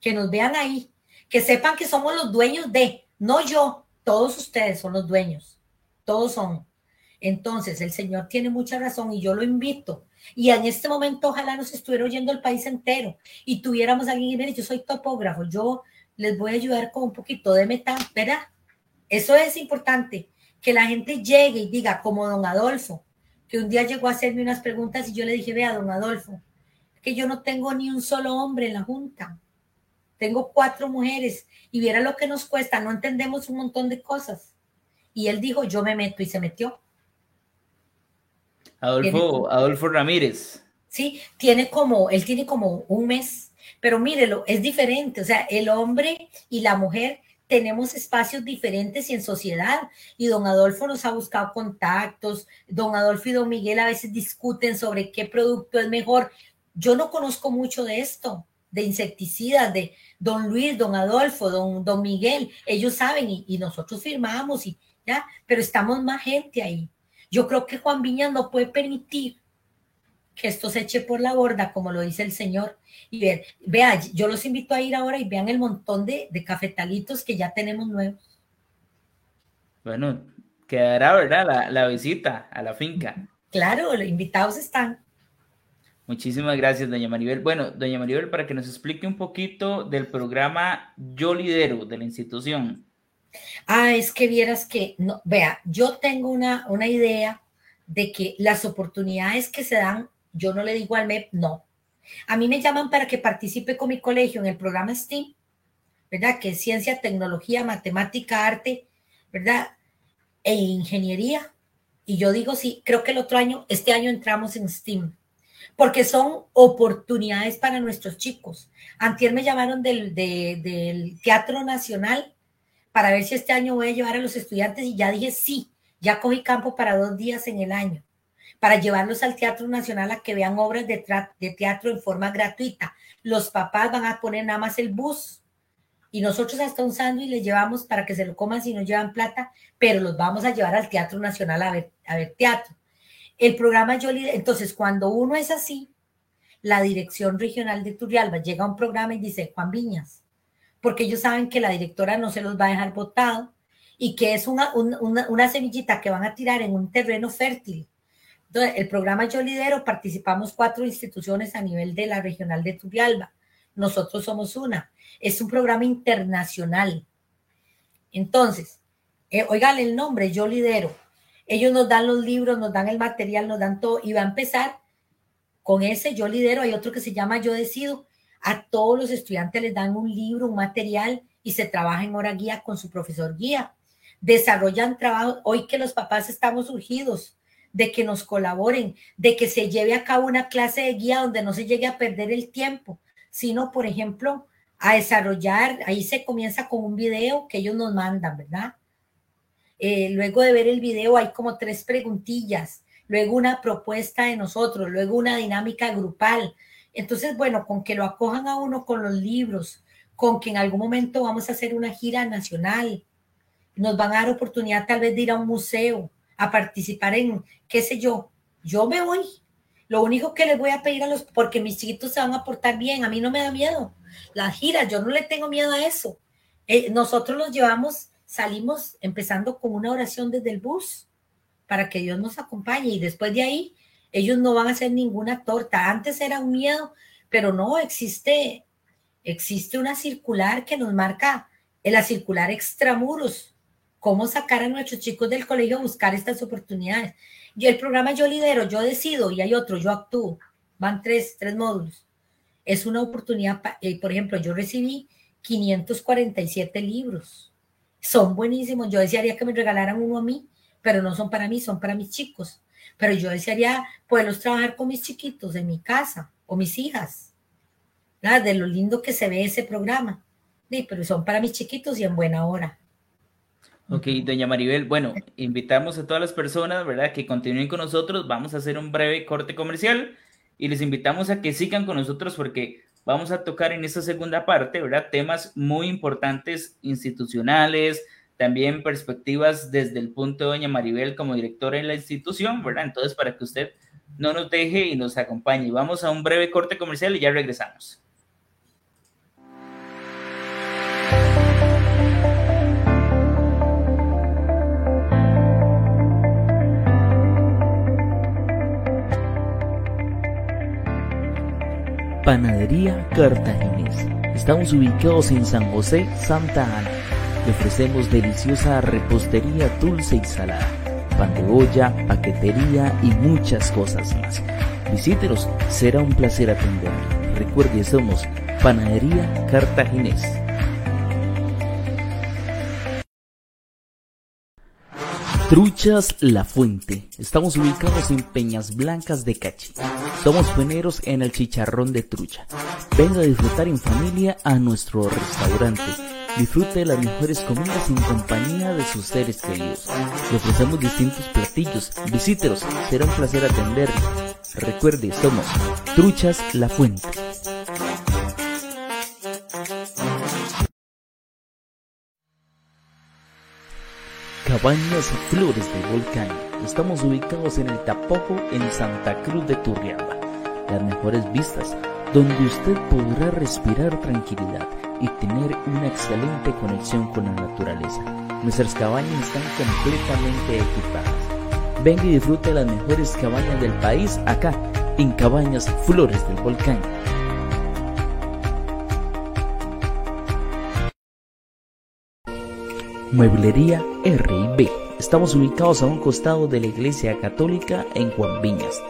que nos vean ahí, que sepan que somos los dueños de, no yo, todos ustedes son los dueños, todos son. Entonces, el señor tiene mucha razón y yo lo invito. Y en este momento ojalá nos estuviera oyendo el país entero y tuviéramos a alguien, y mire, yo soy topógrafo, yo les voy a ayudar con un poquito de metal, ¿verdad? Eso es importante. Que la gente llegue y diga, como don Adolfo, que un día llegó a hacerme unas preguntas y yo le dije, vea, don Adolfo, que yo no tengo ni un solo hombre en la junta, tengo 4 mujeres y viera lo que nos cuesta, no entendemos un montón de cosas. Y él dijo, yo me meto, y se metió. Adolfo Ramírez. Sí, él tiene como 1 mes, pero mírelo, es diferente, o sea, el hombre y la mujer tenemos espacios diferentes y en sociedad, y don Adolfo nos ha buscado contactos, don Adolfo y don Miguel a veces discuten sobre qué producto es mejor. Yo no conozco mucho de esto, de insecticidas, de don Luis, don Adolfo, don Miguel, ellos saben y nosotros firmamos, y ya, pero estamos más gente ahí. Yo creo que Juan Viñas no puede permitir que esto se eche por la borda, como lo dice el señor. Y vea, yo los invito a ir ahora y vean el montón de cafetalitos que ya tenemos nuevos. Bueno, quedará, ¿verdad? La visita a la finca. Claro, los invitados están. Muchísimas gracias, doña Maribel. Bueno, doña Maribel, para que nos explique un poquito del programa Yo Lidero, de la institución. Ah, es que vieras que, no, vea, yo tengo una idea de que las oportunidades que se dan, yo no le digo al MEP, no. A mí me llaman para que participe con mi colegio en el programa STEAM, ¿verdad? Que es ciencia, tecnología, matemática, arte, ¿verdad? E ingeniería. Y yo digo, sí, creo que el otro año, este año entramos en STEAM, porque son oportunidades para nuestros chicos. Antier me llamaron del Teatro Nacional para ver si este año voy a llevar a los estudiantes y ya dije sí, ya cogí campo para 2 días en el año, para llevarlos al Teatro Nacional a que vean obras de teatro en forma gratuita. Los papás van a poner nada más el bus y nosotros hasta un sándwich les llevamos para que se lo coman si no llevan plata, pero los vamos a llevar al Teatro Nacional a ver teatro. El programa Yo Lidero. Entonces, cuando uno es así, la Dirección Regional de Turrialba llega a un programa y dice, Juan Viñas, porque ellos saben que la directora no se los va a dejar botado y que es una semillita que van a tirar en un terreno fértil. Entonces, el programa Yo Lidero, participamos 4 instituciones a nivel de la regional de Turrialba. Nosotros somos una. Es un programa internacional. Entonces, oigan el nombre, Yo Lidero. Ellos nos dan los libros, nos dan el material, nos dan todo. Y va a empezar con ese Yo Lidero. Hay otro que se llama Yo Decido. A todos los estudiantes les dan un libro, un material, y se trabaja en hora guía con su profesor guía. Desarrollan trabajo. Hoy que los papás estamos urgidos de que nos colaboren, de que se lleve a cabo una clase de guía donde no se llegue a perder el tiempo, sino, por ejemplo, a desarrollar, ahí se comienza con un video que ellos nos mandan, ¿verdad? Luego de ver el video hay como 3 preguntillas, luego una propuesta de nosotros, luego una dinámica grupal. Entonces, bueno, con que lo acojan a uno con los libros, con que en algún momento vamos a hacer una gira nacional, nos van a dar oportunidad tal vez de ir a un museo, a participar en, qué sé yo, yo me voy Lo único que les voy a pedir a los, porque mis chiquitos se van a portar bien, a mí no me da miedo. Las giras, yo no le tengo miedo a eso. Nosotros los llevamos, salimos empezando con una oración desde el bus para que Dios nos acompañe y después de ahí ellos no van a hacer ninguna torta. Antes era un miedo, pero no, existe una circular que nos marca, la circular extramuros, cómo sacar a nuestros chicos del colegio a buscar estas oportunidades. Yo, el programa Yo Lidero, Yo Decido, y hay otro, Yo Actúo. Van tres módulos. Es una oportunidad, por ejemplo, yo recibí 547 libros. Son buenísimos. Yo desearía que me regalaran uno a mí, pero no son para mí, son para mis chicos. Pero yo desearía poderlos trabajar con mis chiquitos en mi casa o mis hijas. ¿Verdad? De lo lindo que se ve ese programa. Sí, pero son para mis chiquitos y en buena hora. Ok, doña Maribel, bueno, invitamos a todas las personas, ¿verdad?, que continúen con nosotros. Vamos a hacer un breve corte comercial y les invitamos a que sigan con nosotros porque vamos a tocar en esta segunda parte, ¿verdad?, temas muy importantes institucionales, también perspectivas desde el punto de doña Maribel como directora en la institución, ¿verdad? Entonces, para que usted no nos deje y nos acompañe. Vamos a un breve corte comercial y ya regresamos. Panadería Cartaginés. Estamos ubicados en San José, Santa Ana. Le ofrecemos deliciosa repostería dulce y salada, pan de olla, paquetería y muchas cosas más. Visítenos, será un placer atenderlo. Recuerde, somos Panadería Cartaginés. Truchas La Fuente. Estamos ubicados en Peñas Blancas de Cachi. Somos pioneros en el chicharrón de trucha. Venga a disfrutar en familia a nuestro restaurante. Disfrute de las mejores comidas en compañía de sus seres queridos. Le ofrecemos distintos platillos. Visítenos, será un placer atenderlo. Recuerde, somos Truchas La Fuente. Cabañas Flores del Volcán. Estamos ubicados en El Tapojo, en Santa Cruz de Turrialba. Las mejores vistas, donde usted podrá respirar tranquilidad y tener una excelente conexión con la naturaleza. Nuestras cabañas están completamente equipadas. Venga y disfrute las mejores cabañas del país acá, en Cabañas Flores del Volcán. Mueblería R&B. Estamos ubicados a un costado de la Iglesia Católica en Juan Viñas.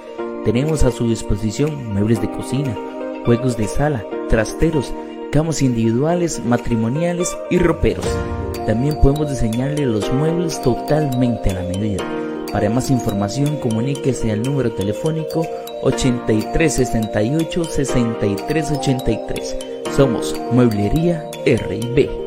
Tenemos a su disposición muebles de cocina, juegos de sala, trasteros, camas individuales, matrimoniales y roperos. También podemos diseñarle los muebles totalmente a la medida. Para más información, comuníquese al número telefónico 8368-6383. Somos Mueblería R&B.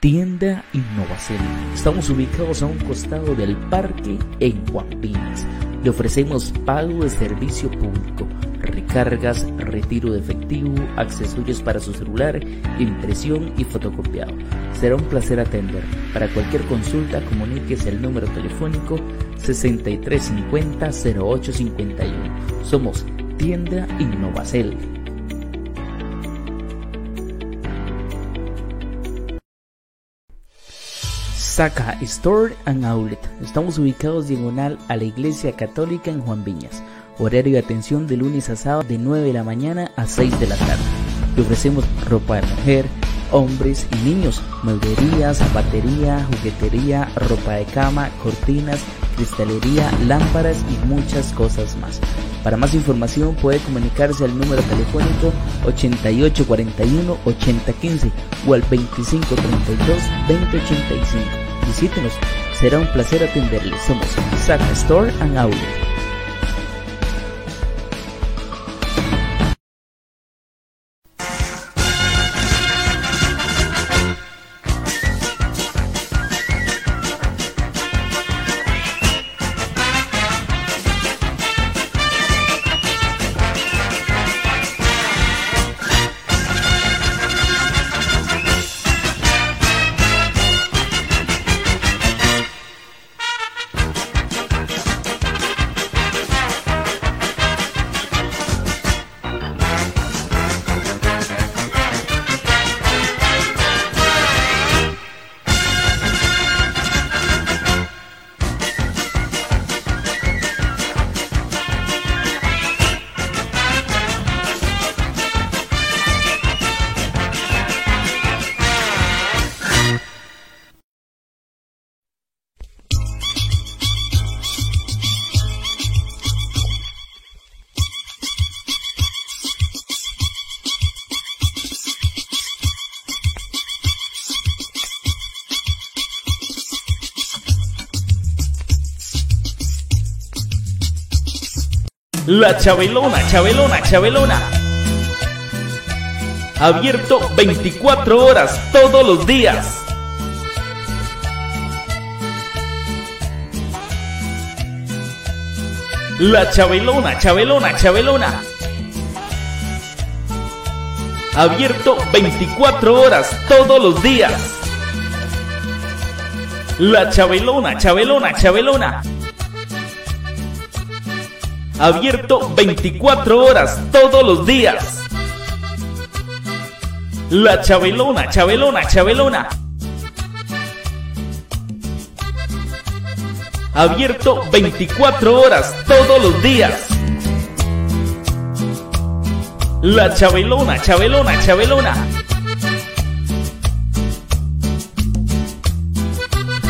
Tienda Innovacel. Estamos ubicados a un costado del parque en Juan Viñas. Le ofrecemos pago de servicio público, recargas, retiro de efectivo, accesorios para su celular, impresión y fotocopiado. Será un placer atender. Para cualquier consulta, comuníquese al número telefónico 6350-0851. Somos Tienda Innovacel. Sacastore and Outlet. Estamos ubicados diagonal a la Iglesia Católica en Juan Viñas. Horario de atención de lunes a sábado de 9 de la mañana a 6 de la tarde. Le ofrecemos ropa de mujer, hombres y niños, mueblería, zapatería, juguetería, ropa de cama, cortinas, cristalería, lámparas y muchas cosas más. Para más información puede comunicarse al número telefónico 8841-8015 o al 2532-2085. Visítenos, será un placer atenderle. Somos Sacastore and Outlet. La Chabelona, Chabelona, Chabelona. Abierto 24 horas todos los días. La Chabelona, Chabelona, Chabelona. Abierto 24 horas todos los días. La Chabelona, Chabelona, Chabelona. Abierto 24 horas todos los días. La Chabelona, Chabelona, Chabelona. Abierto 24 horas todos los días. La Chabelona, Chabelona, Chabelona.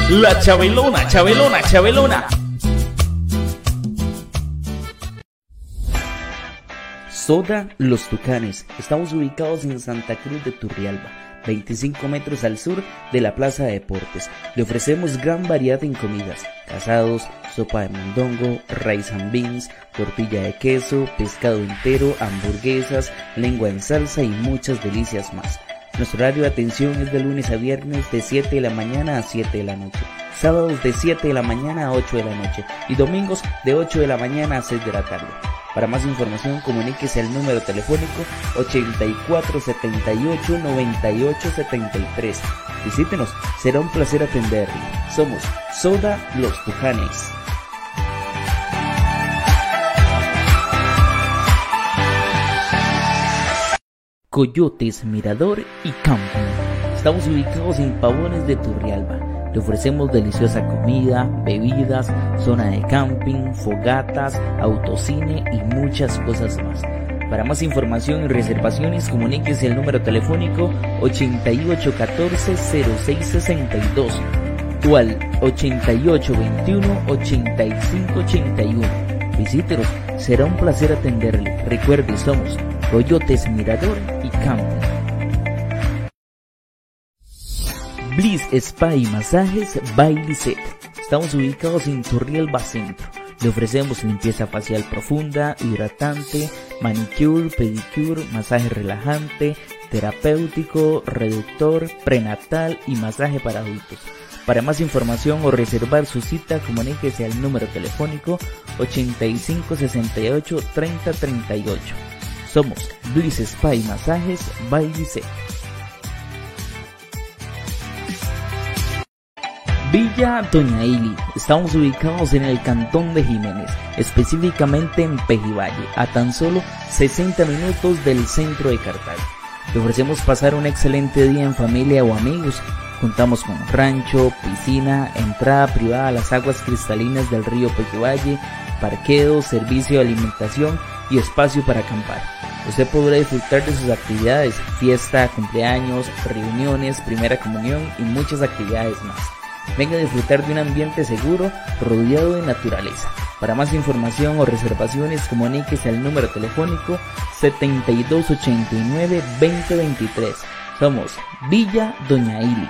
La Chabelona, Chabelona, Chabelona. Soda Los Tucanes. Estamos ubicados en Santa Cruz de Turrialba, 25 metros al sur de la Plaza de Deportes. Le ofrecemos gran variedad en comidas: casados, sopa de mondongo, rice and beans, tortilla de queso, pescado entero, hamburguesas, lengua en salsa y muchas delicias más. Nuestro horario de atención es de lunes a viernes de 7 de la mañana a 7 de la noche, sábados de 7 de la mañana a 8 de la noche y domingos de 8 de la mañana a 6 de la tarde. Para más información, comuníquese al número telefónico 8478-9873. Visítenos, será un placer atenderle. Somos Soda Los Tucanes. Coyotes Mirador y Camping. Estamos ubicados en Pavones de Turrialba. Le ofrecemos deliciosa comida, bebidas, zona de camping, fogatas, autocine y muchas cosas más. Para más información y reservaciones, comuníquese al número telefónico 8814-0662 o al 8821-8581. Visítenos, será un placer atenderle. Recuerde, somos Coyotes Mirador y Camping. Bliss Spa y Masajes by Lizette. Estamos ubicados en Turrialba Centro. Le ofrecemos limpieza facial profunda, hidratante, manicure, pedicure, masaje relajante, terapéutico, reductor, prenatal y masaje para adultos. Para más información o reservar su cita, comuníquese al número telefónico 8568-3038. Somos Bliss Spa y Masajes by Lizette. Villa Doña Ili. Estamos ubicados en el cantón de Jiménez, específicamente en Pejivalle, a tan solo 60 minutos del centro de Cartago. Le ofrecemos pasar un excelente día en familia o amigos. Contamos con rancho, piscina, entrada privada a las aguas cristalinas del río Pejivalle, parqueo, servicio de alimentación y espacio para acampar. Usted podrá disfrutar de sus actividades: fiesta, cumpleaños, reuniones, primera comunión y muchas actividades más. Venga a disfrutar de un ambiente seguro, rodeado de naturaleza. Para más información o reservaciones, comuníquese al número telefónico 7289-2023. Somos Villa Doña Ili.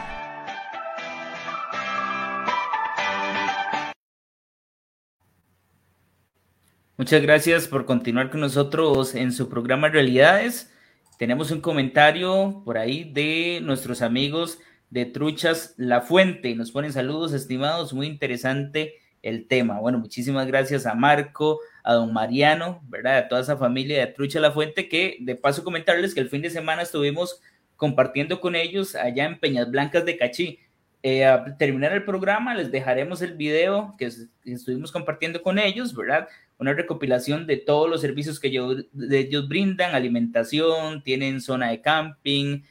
Muchas gracias por continuar con nosotros en su programa Realidades. Tenemos un comentario por ahí de nuestros amigos de Truchas La Fuente. Nos ponen saludos, estimados, muy interesante el tema. Bueno, muchísimas gracias a Marco, a don Mariano, ¿verdad? A toda esa familia de Truchas La Fuente, que de paso comentarles que el fin de semana estuvimos compartiendo con ellos allá en Peñas Blancas de Cachí. Al terminar el programa les dejaremos el video que estuvimos compartiendo con ellos, ¿verdad? Una recopilación de todos los servicios que ellos brindan: alimentación, tienen zona de camping,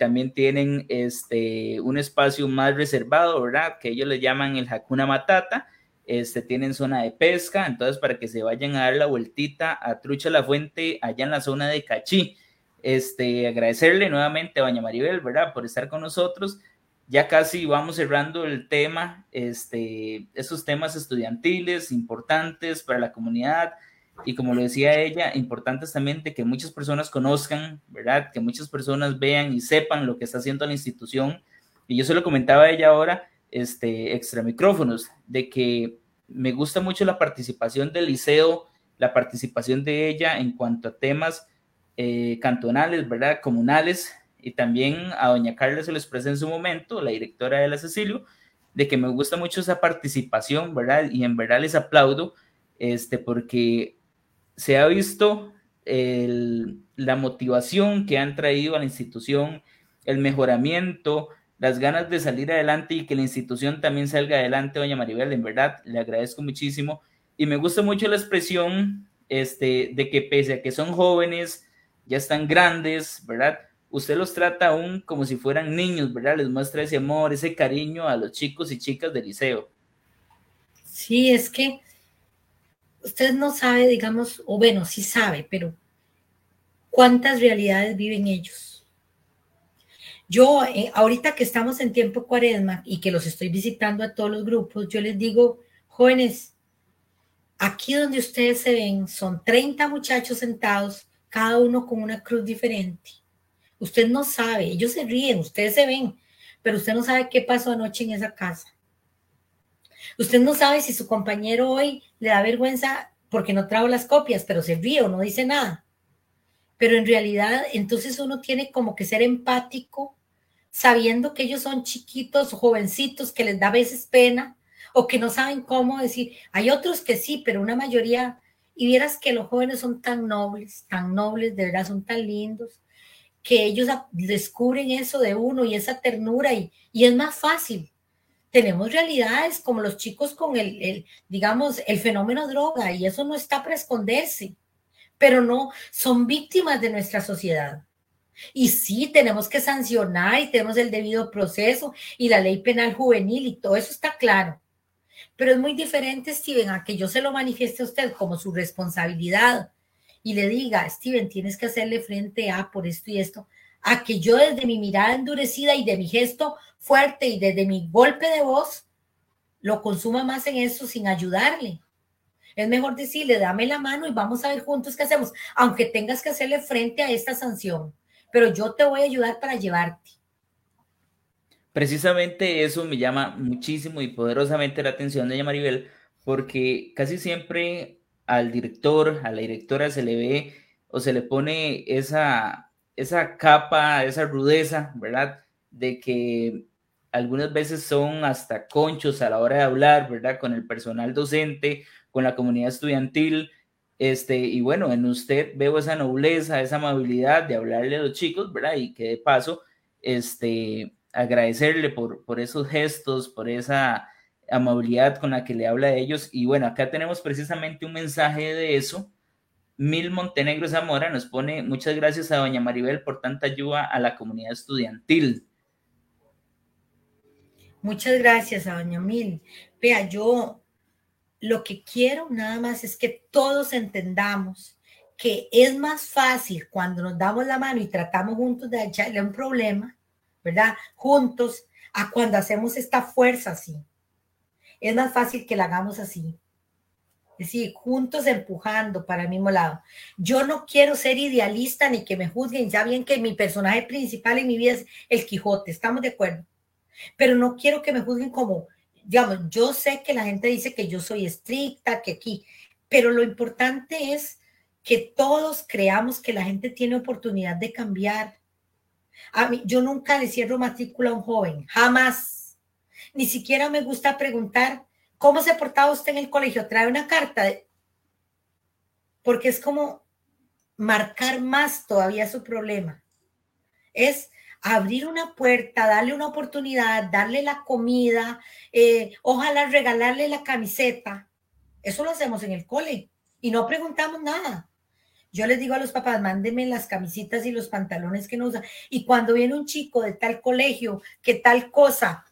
también tienen un espacio más reservado, ¿verdad? Que ellos le llaman el Hakuna Matata. Tienen zona de pesca, entonces para que se vayan a dar la vueltita a Trucha La Fuente, allá en la zona de Cachí. Agradecerle nuevamente a doña Maribel, ¿verdad?, por estar con nosotros. Ya casi vamos cerrando el tema, esos temas estudiantiles importantes para la comunidad. Y como lo decía ella, importante es también de que muchas personas conozcan, ¿verdad? Que muchas personas vean y sepan lo que está haciendo la institución. Y yo se lo comentaba a ella ahora, extra micrófonos, de que me gusta mucho la participación del liceo la participación de ella en cuanto a temas cantonales, ¿verdad?, comunales, y también a doña Carla se lo expresé en su momento, la directora de la Cecilio, de que me gusta mucho esa participación, ¿verdad?, y en verdad les aplaudo, porque se ha visto la motivación que han traído a la institución, el mejoramiento, las ganas de salir adelante y que la institución también salga adelante. Doña Maribel, en verdad, le agradezco muchísimo, y me gusta mucho la expresión de que pese a que son jóvenes, ya están grandes, ¿verdad?, usted los trata aún como si fueran niños, ¿verdad? Les muestra ese amor, ese cariño a los chicos y chicas del liceo. Sí, es que usted no sabe, digamos, o bueno, sí sabe, pero ¿cuántas realidades viven ellos? Yo, ahorita que estamos en tiempo cuaresma y que los estoy visitando a todos los grupos, yo les digo, jóvenes, aquí donde ustedes se ven son 30 muchachos sentados, cada uno con una cruz diferente. Usted no sabe, ellos se ríen, ustedes se ven, pero usted no sabe qué pasó anoche en esa casa. Usted no sabe si su compañero hoy le da vergüenza porque no trajo las copias, pero se ríe o no dice nada. Pero en realidad, entonces uno tiene como que ser empático, sabiendo que ellos son chiquitos, jovencitos, que les da a veces pena, o que no saben cómo decir. Hay otros que sí, pero una mayoría, y vieras que los jóvenes son tan nobles, de verdad son tan lindos, que ellos descubren eso de uno y esa ternura, y es más fácil. Tenemos realidades como los chicos con el fenómeno droga, y eso no está para esconderse, pero no, son víctimas de nuestra sociedad. Y sí, tenemos que sancionar y tenemos el debido proceso y la ley penal juvenil y todo eso está claro. Pero es muy diferente, Steven, a que yo se lo manifieste a usted como su responsabilidad y le diga, Steven, tienes que hacerle frente a por esto y esto, a que yo desde mi mirada endurecida y de mi gesto fuerte y desde mi golpe de voz, lo consuma más en eso sin ayudarle. Es mejor decirle, dame la mano y vamos a ver juntos qué hacemos, aunque tengas que hacerle frente a esta sanción, pero yo te voy a ayudar para llevarte. Precisamente eso me llama muchísimo y poderosamente la atención, doña Maribel, porque casi siempre al director, a la directora se le ve o se le pone esa capa, esa rudeza, ¿verdad? De que algunas veces son hasta conchos a la hora de hablar, ¿verdad? Con el personal docente, con la comunidad estudiantil, y bueno, en usted veo esa nobleza, esa amabilidad de hablarle a los chicos, ¿verdad? Y que de paso, agradecerle por esos gestos, por esa amabilidad con la que le habla de ellos. Y bueno, acá tenemos precisamente un mensaje de eso. Mil Montenegro Zamora nos pone, muchas gracias a doña Maribel por tanta ayuda a la comunidad estudiantil. Muchas gracias a doña Mil. Vea, yo lo que quiero nada más es que todos entendamos que es más fácil cuando nos damos la mano y tratamos juntos de echarle un problema, ¿verdad? Juntos, a cuando hacemos esta fuerza así. Es más fácil que la hagamos así. Es decir, juntos empujando para el mismo lado. Yo no quiero ser idealista ni que me juzguen. Ya bien que mi personaje principal en mi vida es el Quijote, estamos de acuerdo. Pero no quiero que me juzguen como, digamos, yo sé que la gente dice que yo soy estricta, que aquí. Pero lo importante es que todos creamos que la gente tiene oportunidad de cambiar. A mí, yo nunca le cierro matrícula a un joven, jamás. Ni siquiera me gusta preguntar, ¿cómo se portaba usted en el colegio? Trae una carta, porque es como marcar más todavía su problema. Es abrir una puerta, darle una oportunidad, darle la comida, ojalá regalarle la camiseta. Eso lo hacemos en el cole y no preguntamos nada. Yo les digo a los papás, mándenme las camisitas y los pantalones que no usan. Y cuando viene un chico de tal colegio, que tal cosa,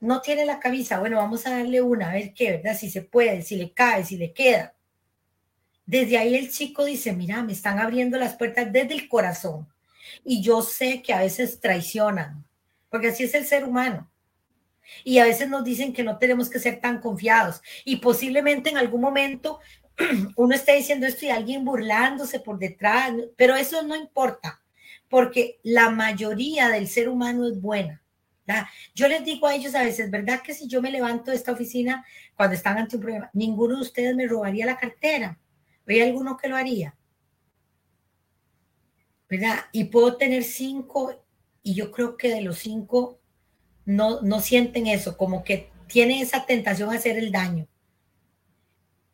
no tiene la camisa, bueno, vamos a darle una, a ver qué, ¿verdad? Si se puede, si le cae, si le queda. Desde ahí el chico dice, mira, me están abriendo las puertas desde el corazón. Y yo sé que a veces traicionan, porque así es el ser humano. Y a veces nos dicen que no tenemos que ser tan confiados. Y posiblemente en algún momento uno esté diciendo esto y alguien burlándose por detrás, pero eso no importa, porque la mayoría del ser humano es buena. Yo les digo a ellos a veces, ¿verdad que si yo me levanto de esta oficina cuando están ante un problema, ninguno de ustedes me robaría la cartera? Pero hay algunos que lo harían, ¿verdad? Y puedo tener 5 y yo creo que de los 5 no sienten eso, como que tienen esa tentación a hacer el daño.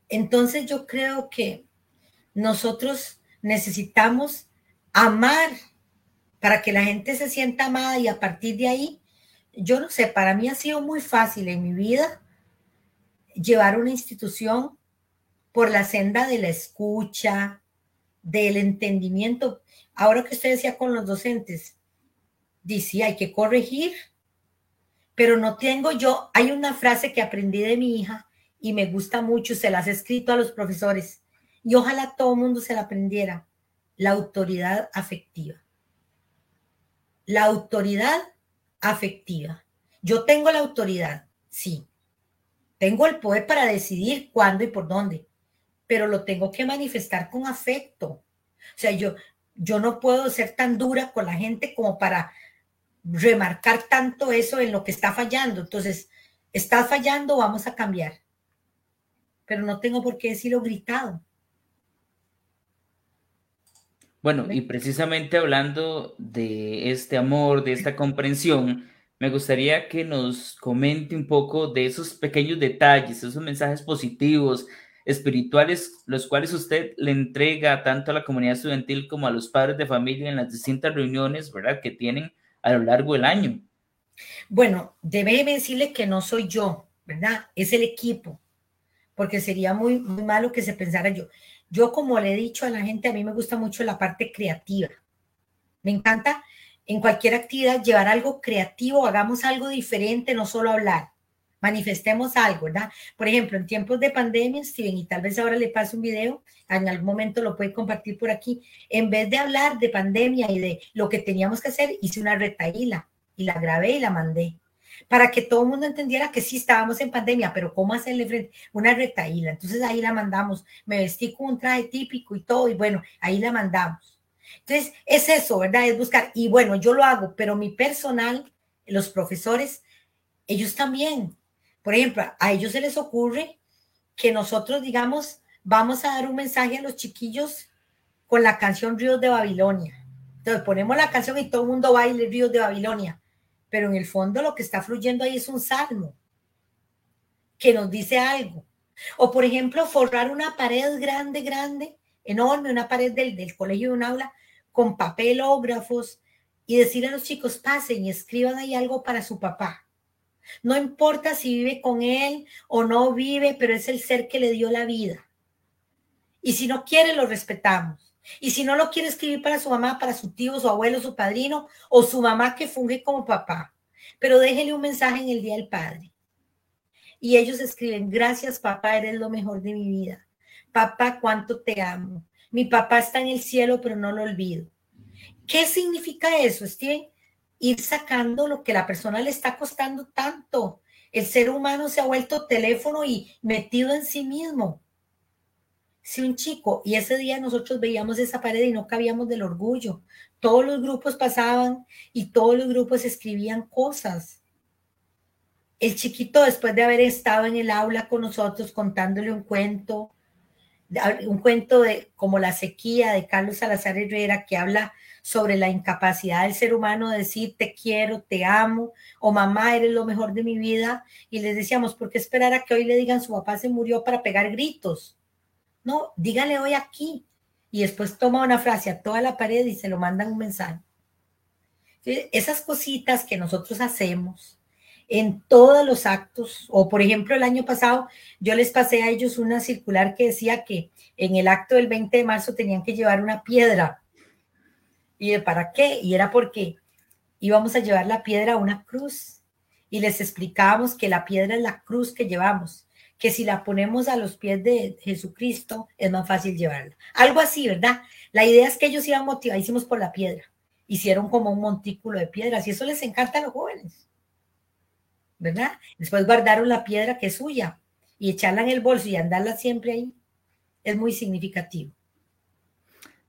Entonces yo creo que nosotros necesitamos amar para que la gente se sienta amada y a partir de ahí, yo no sé, para mí ha sido muy fácil en mi vida llevar una institución por la senda de la escucha, del entendimiento. Ahora que usted decía con los docentes, dice, hay que corregir, pero no tengo yo. Hay una frase que aprendí de mi hija y me gusta mucho, se las he escrito a los profesores y ojalá todo el mundo se la aprendiera. La autoridad afectiva. La autoridad afectiva. Yo tengo la autoridad, sí. Tengo el poder para decidir cuándo y por dónde, pero lo tengo que manifestar con afecto. O sea, yo no puedo ser tan dura con la gente como para remarcar tanto eso en lo que está fallando. Entonces, está fallando, vamos a cambiar. Pero no tengo por qué decirlo gritado. Bueno, y precisamente hablando de este amor, de esta comprensión, me gustaría que nos comente un poco de esos pequeños detalles, esos mensajes positivos, espirituales, los cuales usted le entrega tanto a la comunidad estudiantil como a los padres de familia en las distintas reuniones, ¿verdad?, que tienen a lo largo del año. Bueno, déjeme decirle que no soy yo, ¿verdad? Es el equipo, porque sería muy, muy malo que se pensara yo. Yo, como le he dicho a la gente, a mí me gusta mucho la parte creativa. Me encanta en cualquier actividad llevar algo creativo, hagamos algo diferente, no solo hablar, manifestemos algo, ¿verdad? Por ejemplo, en tiempos de pandemia, Steven, y tal vez ahora le pase un video, en algún momento lo puede compartir por aquí, en vez de hablar de pandemia y de lo que teníamos que hacer, hice una retaíla y la grabé y la mandé, para que todo el mundo entendiera que sí estábamos en pandemia, pero cómo hacerle frente, una retaíla. Entonces ahí la mandamos, me vestí con un traje típico y todo, y bueno, ahí la mandamos. Entonces, es eso, ¿verdad? Es buscar. Y bueno, yo lo hago, pero mi personal, los profesores, ellos también. Por ejemplo, a ellos se les ocurre que nosotros, digamos, vamos a dar un mensaje a los chiquillos con la canción Ríos de Babilonia. Entonces, ponemos la canción y todo el mundo baila Ríos de Babilonia. Pero en el fondo lo que está fluyendo ahí es un salmo que nos dice algo. O, por ejemplo, forrar una pared grande, grande, enorme, una pared del colegio de un aula con papelógrafos y decirle a los chicos, pasen y escriban ahí algo para su papá. No importa si vive con él o no vive, pero es el ser que le dio la vida. Y si no quiere, lo respetamos. Y si no lo quiere escribir para su mamá, para su tío, su abuelo, su padrino o su mamá que funge como papá. Pero déjele un mensaje en el Día del Padre. Y ellos escriben, gracias papá, eres lo mejor de mi vida. Papá, cuánto te amo. Mi papá está en el cielo, pero no lo olvido. ¿Qué significa eso, Steven? Ir sacando lo que a la persona le está costando tanto. El ser humano se ha vuelto teléfono y metido en sí mismo. Si un chico, y ese día nosotros veíamos esa pared y no cabíamos del orgullo. Todos los grupos pasaban y todos los grupos escribían cosas. El chiquito, después de haber estado en el aula con nosotros contándole un cuento de como La sequía de Carlos Salazar Herrera, que habla sobre la incapacidad del ser humano de decir te quiero, te amo, o mamá eres lo mejor de mi vida, y les decíamos, ¿por qué esperar a que hoy le digan su papá se murió para pegar gritos? No, dígale hoy aquí, y después toma una frase a toda la pared y se lo mandan un mensaje. Esas cositas que nosotros hacemos en todos los actos, o por ejemplo el año pasado yo les pasé a ellos una circular que decía que en el acto del 20 de marzo tenían que llevar una piedra. ¿Y de para qué? Y era porque íbamos a llevar la piedra a una cruz y les explicábamos que la piedra es la cruz que llevamos, que si la ponemos a los pies de Jesucristo es más fácil llevarla. Algo así, ¿verdad? La idea es que ellos iban motivadísimos por la piedra, hicieron como un montículo de piedras y eso les encanta a los jóvenes, ¿verdad? Después guardaron la piedra que es suya y echarla en el bolso y andarla siempre ahí. Es muy significativo.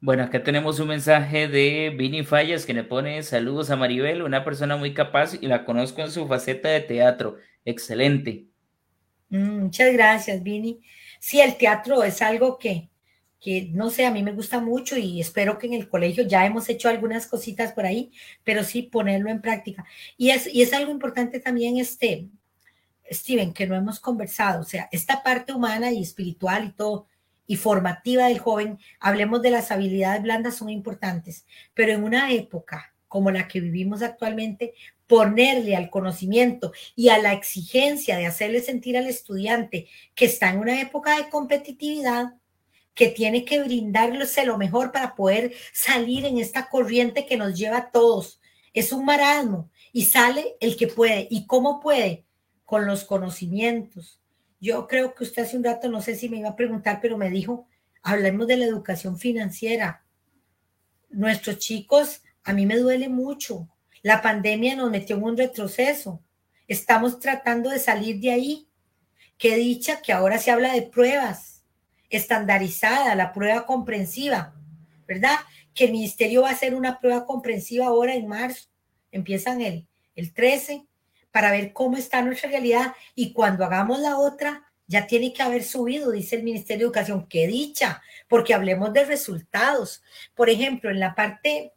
Bueno, acá tenemos un mensaje de Vini Fallas que le pone saludos a Maribel, una persona muy capaz y la conozco en su faceta de teatro. Excelente. Muchas gracias, Vini. Sí, el teatro es algo que que no sé, a mí me gusta mucho y espero que en el colegio ya hemos hecho algunas cositas por ahí, pero sí ponerlo en práctica. Y es algo importante también, Steven, que no hemos conversado, o sea, esta parte humana y espiritual y todo, y formativa del joven, hablemos de las habilidades blandas, son importantes, pero en una época como la que vivimos actualmente, ponerle al conocimiento y a la exigencia de hacerle sentir al estudiante que está en una época de competitividad, que tiene que brindarse lo mejor para poder salir en esta corriente que nos lleva a todos. Es un marasmo y sale el que puede. ¿Y cómo puede? Con los conocimientos. Yo creo que usted hace un rato, no sé si me iba a preguntar, pero me dijo, hablemos de la educación financiera. Nuestros chicos... A mí me duele mucho. La pandemia nos metió en un retroceso. Estamos tratando de salir de ahí. Qué dicha que ahora se habla de pruebas estandarizadas, la prueba comprensiva, ¿verdad? Que el ministerio va a hacer una prueba comprensiva ahora en marzo. Empiezan el 13 para ver cómo está nuestra realidad. Y cuando hagamos la otra, ya tiene que haber subido, dice el Ministerio de Educación. Qué dicha, porque hablemos de resultados. Por ejemplo, en la parte...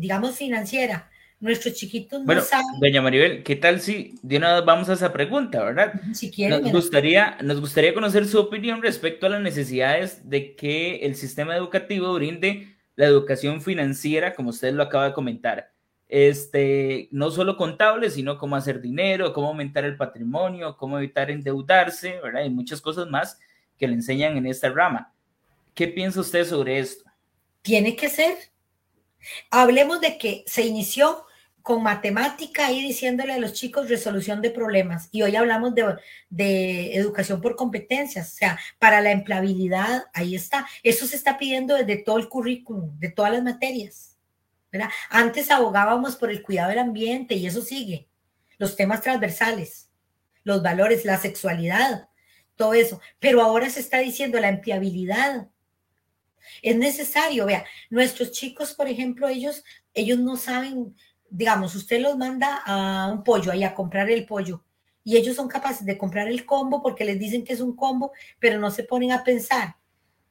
digamos financiera, nuestros chiquitos no saben. Doña Maribel, ¿qué tal si de una vez vamos a esa pregunta, verdad? Si quieren, nos gustaría conocer su opinión respecto a las necesidades de que el sistema educativo brinde la educación financiera, como usted lo acaba de comentar, no solo contable, sino cómo hacer dinero, cómo aumentar el patrimonio, cómo evitar endeudarse, ¿verdad? Y muchas cosas más que le enseñan en esta rama. ¿Qué piensa usted sobre esto? Tiene que ser. Hablemos de que se inició con matemática y diciéndole a los chicos resolución de problemas, y hoy hablamos de educación por competencias, o sea, para la empleabilidad, ahí está, eso se está pidiendo desde todo el currículum, de todas las materias, ¿verdad? Antes abogábamos por el cuidado del ambiente y eso sigue, los temas transversales, los valores, la sexualidad, todo eso, pero ahora se está diciendo la empleabilidad. Es necesario, vea, nuestros chicos, por ejemplo, ellos no saben, digamos, usted los manda a un pollo, ahí a comprar el pollo, y ellos son capaces de comprar el combo porque les dicen que es un combo, pero no se ponen a pensar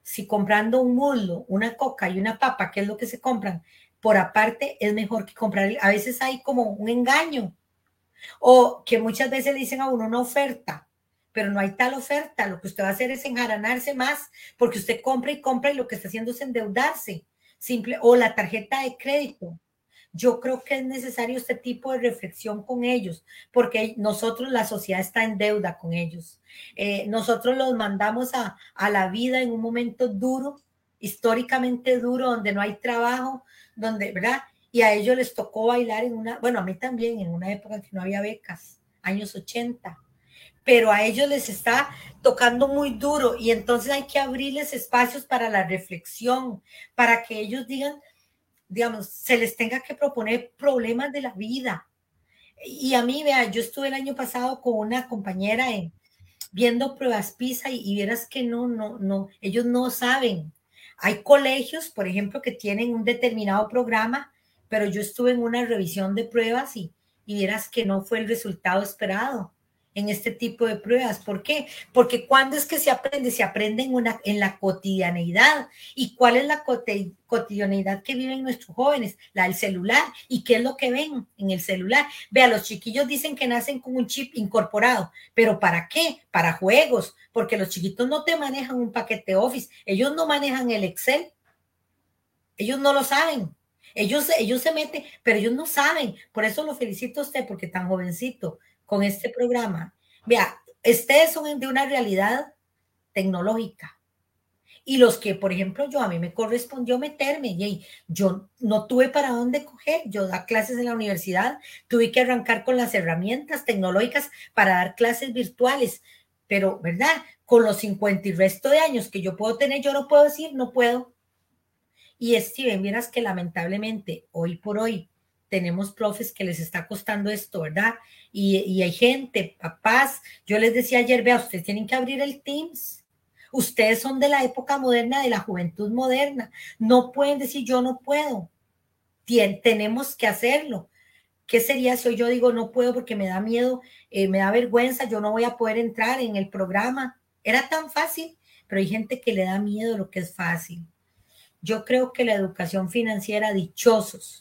si comprando un muslo, una coca y una papa, que es lo que se compran, por aparte es mejor que comprar, a veces hay como un engaño, o que muchas veces le dicen a uno una oferta, pero no hay tal oferta, lo que usted va a hacer es enjaranarse más, porque usted compra y lo que está haciendo es endeudarse, o la tarjeta de crédito. Yo creo que es necesario este tipo de reflexión con ellos, porque nosotros, la sociedad está en deuda con ellos. Nosotros los mandamos a la vida en un momento duro, históricamente duro, donde no hay trabajo, donde, ¿verdad? Y a ellos les tocó bailar a mí también, en una época que no había becas, años 80. Pero a ellos les está tocando muy duro y entonces hay que abrirles espacios para la reflexión, para que ellos digan, digamos, se les tenga que proponer problemas de la vida. Y a mí, vea, yo estuve el año pasado con una compañera viendo pruebas PISA y vieras que no, ellos no saben. Hay colegios, por ejemplo, que tienen un determinado programa, pero yo estuve en una revisión de pruebas y vieras que no fue el resultado esperado en este tipo de pruebas. ¿Por qué? Porque cuando es que se aprende? Se aprende en la cotidianeidad. ¿Y cuál es la cotidianeidad que viven nuestros jóvenes? La del celular. ¿Y qué es lo que ven en el celular? Vea, los chiquillos dicen que nacen con un chip incorporado. ¿Pero para qué? Para juegos. Porque los chiquitos no te manejan un paquete Office. Ellos no manejan el Excel. Ellos no lo saben. Ellos se meten, pero ellos no saben. Por eso lo felicito a usted, porque tan jovencito, con este programa. Vea, ustedes son de una realidad tecnológica. Y los que, por ejemplo, a mí me correspondió meterme, y yo no tuve para dónde coger, yo daba clases en la universidad, tuve que arrancar con las herramientas tecnológicas para dar clases virtuales, pero, ¿verdad? Con los 50 y resto de años que yo puedo tener, yo no puedo decir, no puedo. Y Steven, vieras que lamentablemente, hoy por hoy, tenemos profes que les está costando esto, ¿verdad? Y hay gente, papás, yo les decía ayer, vea, ustedes tienen que abrir el Teams, ustedes son de la época moderna, de la juventud moderna, no pueden decir yo no puedo, tenemos que hacerlo. ¿Qué sería si hoy yo digo no puedo porque me da miedo, me da vergüenza, yo no voy a poder entrar en el programa? Era tan fácil, pero hay gente que le da miedo lo que es fácil. Yo creo que la educación financiera, dichosos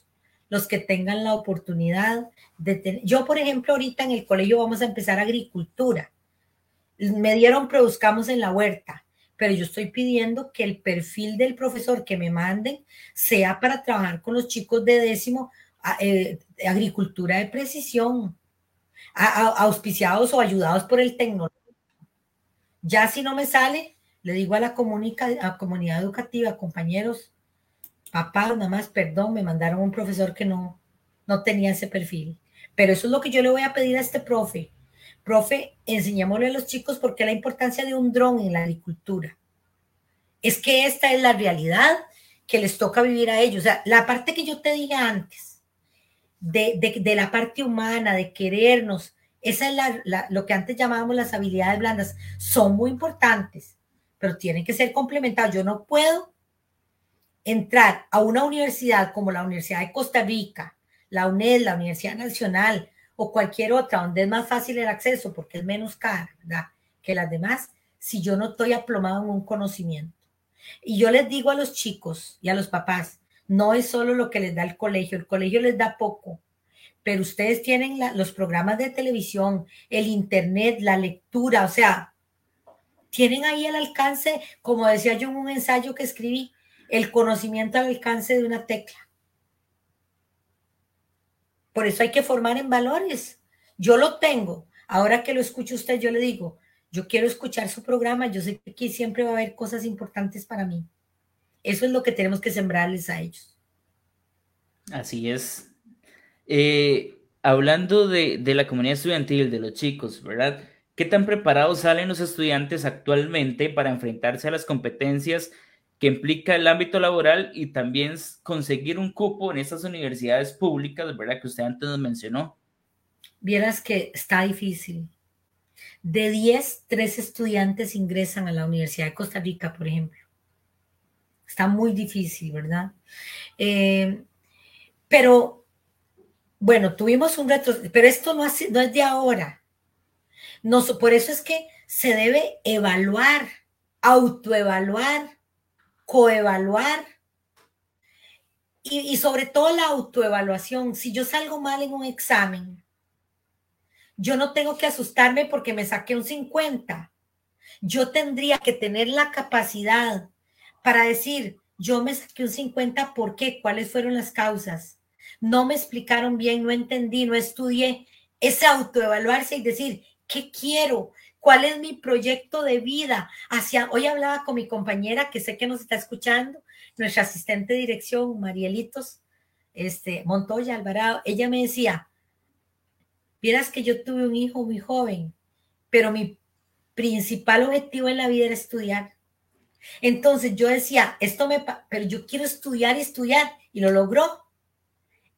los que tengan la oportunidad de tener. Yo, por ejemplo, ahorita en el colegio vamos a empezar agricultura. Me dieron produzcamos en la huerta, pero yo estoy pidiendo que el perfil del profesor que me manden sea para trabajar con los chicos de décimo, agricultura de precisión, auspiciados o ayudados por el tecnológico. Ya si no me sale, le digo a la comunidad educativa, compañeros, papás, mamás, perdón, me mandaron un profesor que no tenía ese perfil. Pero eso es lo que yo le voy a pedir a este profe. Profe, enseñémosle a los chicos por qué la importancia de un dron en la agricultura. Es que esta es la realidad que les toca vivir a ellos. O sea, la parte que yo te dije antes, de la parte humana, de querernos, esa es lo que antes llamábamos las habilidades blandas. Son muy importantes, pero tienen que ser complementadas. Yo no puedo entrar a una universidad como la Universidad de Costa Rica, la UNED, la Universidad Nacional o cualquier otra, donde es más fácil el acceso porque es menos cara, ¿verdad?, que las demás, si yo no estoy aplomado en un conocimiento. Y yo les digo a los chicos y a los papás, no es solo lo que les da el colegio les da poco, pero ustedes tienen los programas de televisión, el internet, la lectura, o sea, tienen ahí el alcance, como decía yo en un ensayo que escribí, el conocimiento al alcance de una tecla. Por eso hay que formar en valores. Yo lo tengo. Ahora que lo escucho usted, yo le digo, yo quiero escuchar su programa. Yo sé que aquí siempre va a haber cosas importantes para mí. Eso es lo que tenemos que sembrarles a ellos. Así es. Hablando de la comunidad estudiantil, de los chicos, ¿verdad? ¿Qué tan preparados salen los estudiantes actualmente para enfrentarse a las competencias que implica el ámbito laboral y también conseguir un cupo en estas universidades públicas, ¿verdad?, que usted antes nos mencionó? Vieras que está difícil. De 10, 3 estudiantes ingresan a la Universidad de Costa Rica, por ejemplo. Está muy difícil, ¿verdad? Pero, bueno, tuvimos un retroceso, pero esto no es de ahora. No, por eso es que se debe evaluar, autoevaluar, coevaluar y sobre todo la autoevaluación. Si yo salgo mal en un examen, yo no tengo que asustarme porque me saqué un 50. Yo tendría que tener la capacidad para decir, yo me saqué un 50, ¿por qué? ¿Cuáles fueron las causas? No me explicaron bien, no entendí, no estudié. Es autoevaluarse y decir, ¿qué quiero? ¿Cuál es mi proyecto de vida? Hoy hablaba con mi compañera, que sé que nos está escuchando, nuestra asistente de dirección, Marielitos Montoya Alvarado. Ella me decía, vieras que yo tuve un hijo muy joven, pero mi principal objetivo en la vida era estudiar. Entonces yo decía, pero yo quiero estudiar y estudiar, y lo logró.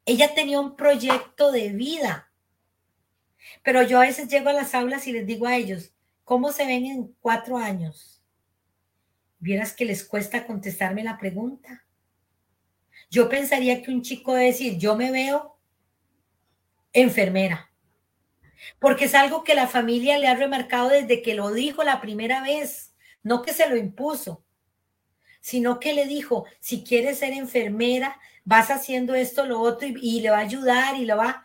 Ella tenía un proyecto de vida. Pero yo a veces llego a las aulas y les digo a ellos, ¿cómo se ven en 4 años? Vieras que les cuesta contestarme la pregunta. Yo pensaría que un chico debe decir, yo me veo enfermera, porque es algo que la familia le ha remarcado desde que lo dijo la primera vez, no que se lo impuso, sino que le dijo, si quieres ser enfermera, vas haciendo esto, lo otro, y le va a ayudar y lo va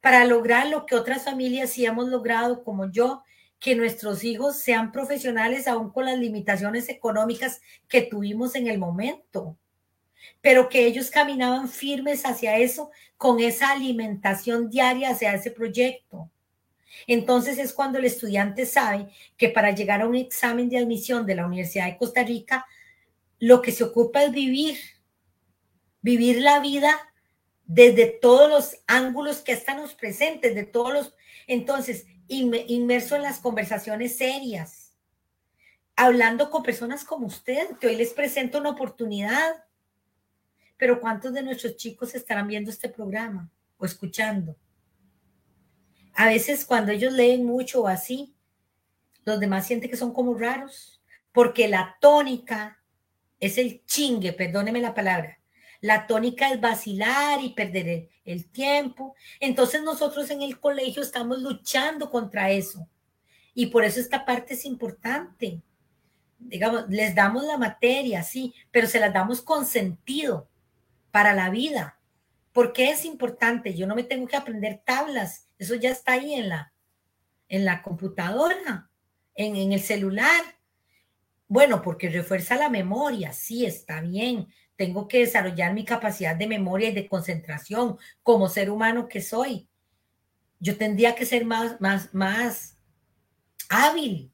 para lograr lo que otras familias sí hemos logrado, como yo, que nuestros hijos sean profesionales aún con las limitaciones económicas que tuvimos en el momento, pero que ellos caminaban firmes hacia eso, con esa alimentación diaria hacia ese proyecto. Entonces es cuando el estudiante sabe que para llegar a un examen de admisión de la Universidad de Costa Rica, lo que se ocupa es vivir la vida desde todos los ángulos que están los presentes, de todos los... Entonces, inmerso en las conversaciones serias, hablando con personas como usted, que hoy les presento una oportunidad. Pero ¿cuántos de nuestros chicos estarán viendo este programa o escuchando? A veces cuando ellos leen mucho o así, los demás sienten que son como raros, porque la tónica es el chingue, perdóneme la palabra. La tónica es vacilar y perder el tiempo. Entonces nosotros en el colegio estamos luchando contra eso. Y por eso esta parte es importante. digamos, les damos la materia, sí, pero se las damos con sentido para la vida. ¿Por qué es importante? Yo no me tengo que aprender tablas, eso ya está ahí en la computadora, en el celular. Bueno, porque refuerza la memoria, sí, está bien. Tengo que desarrollar mi capacidad de memoria y de concentración como ser humano que soy. Yo tendría que ser más hábil,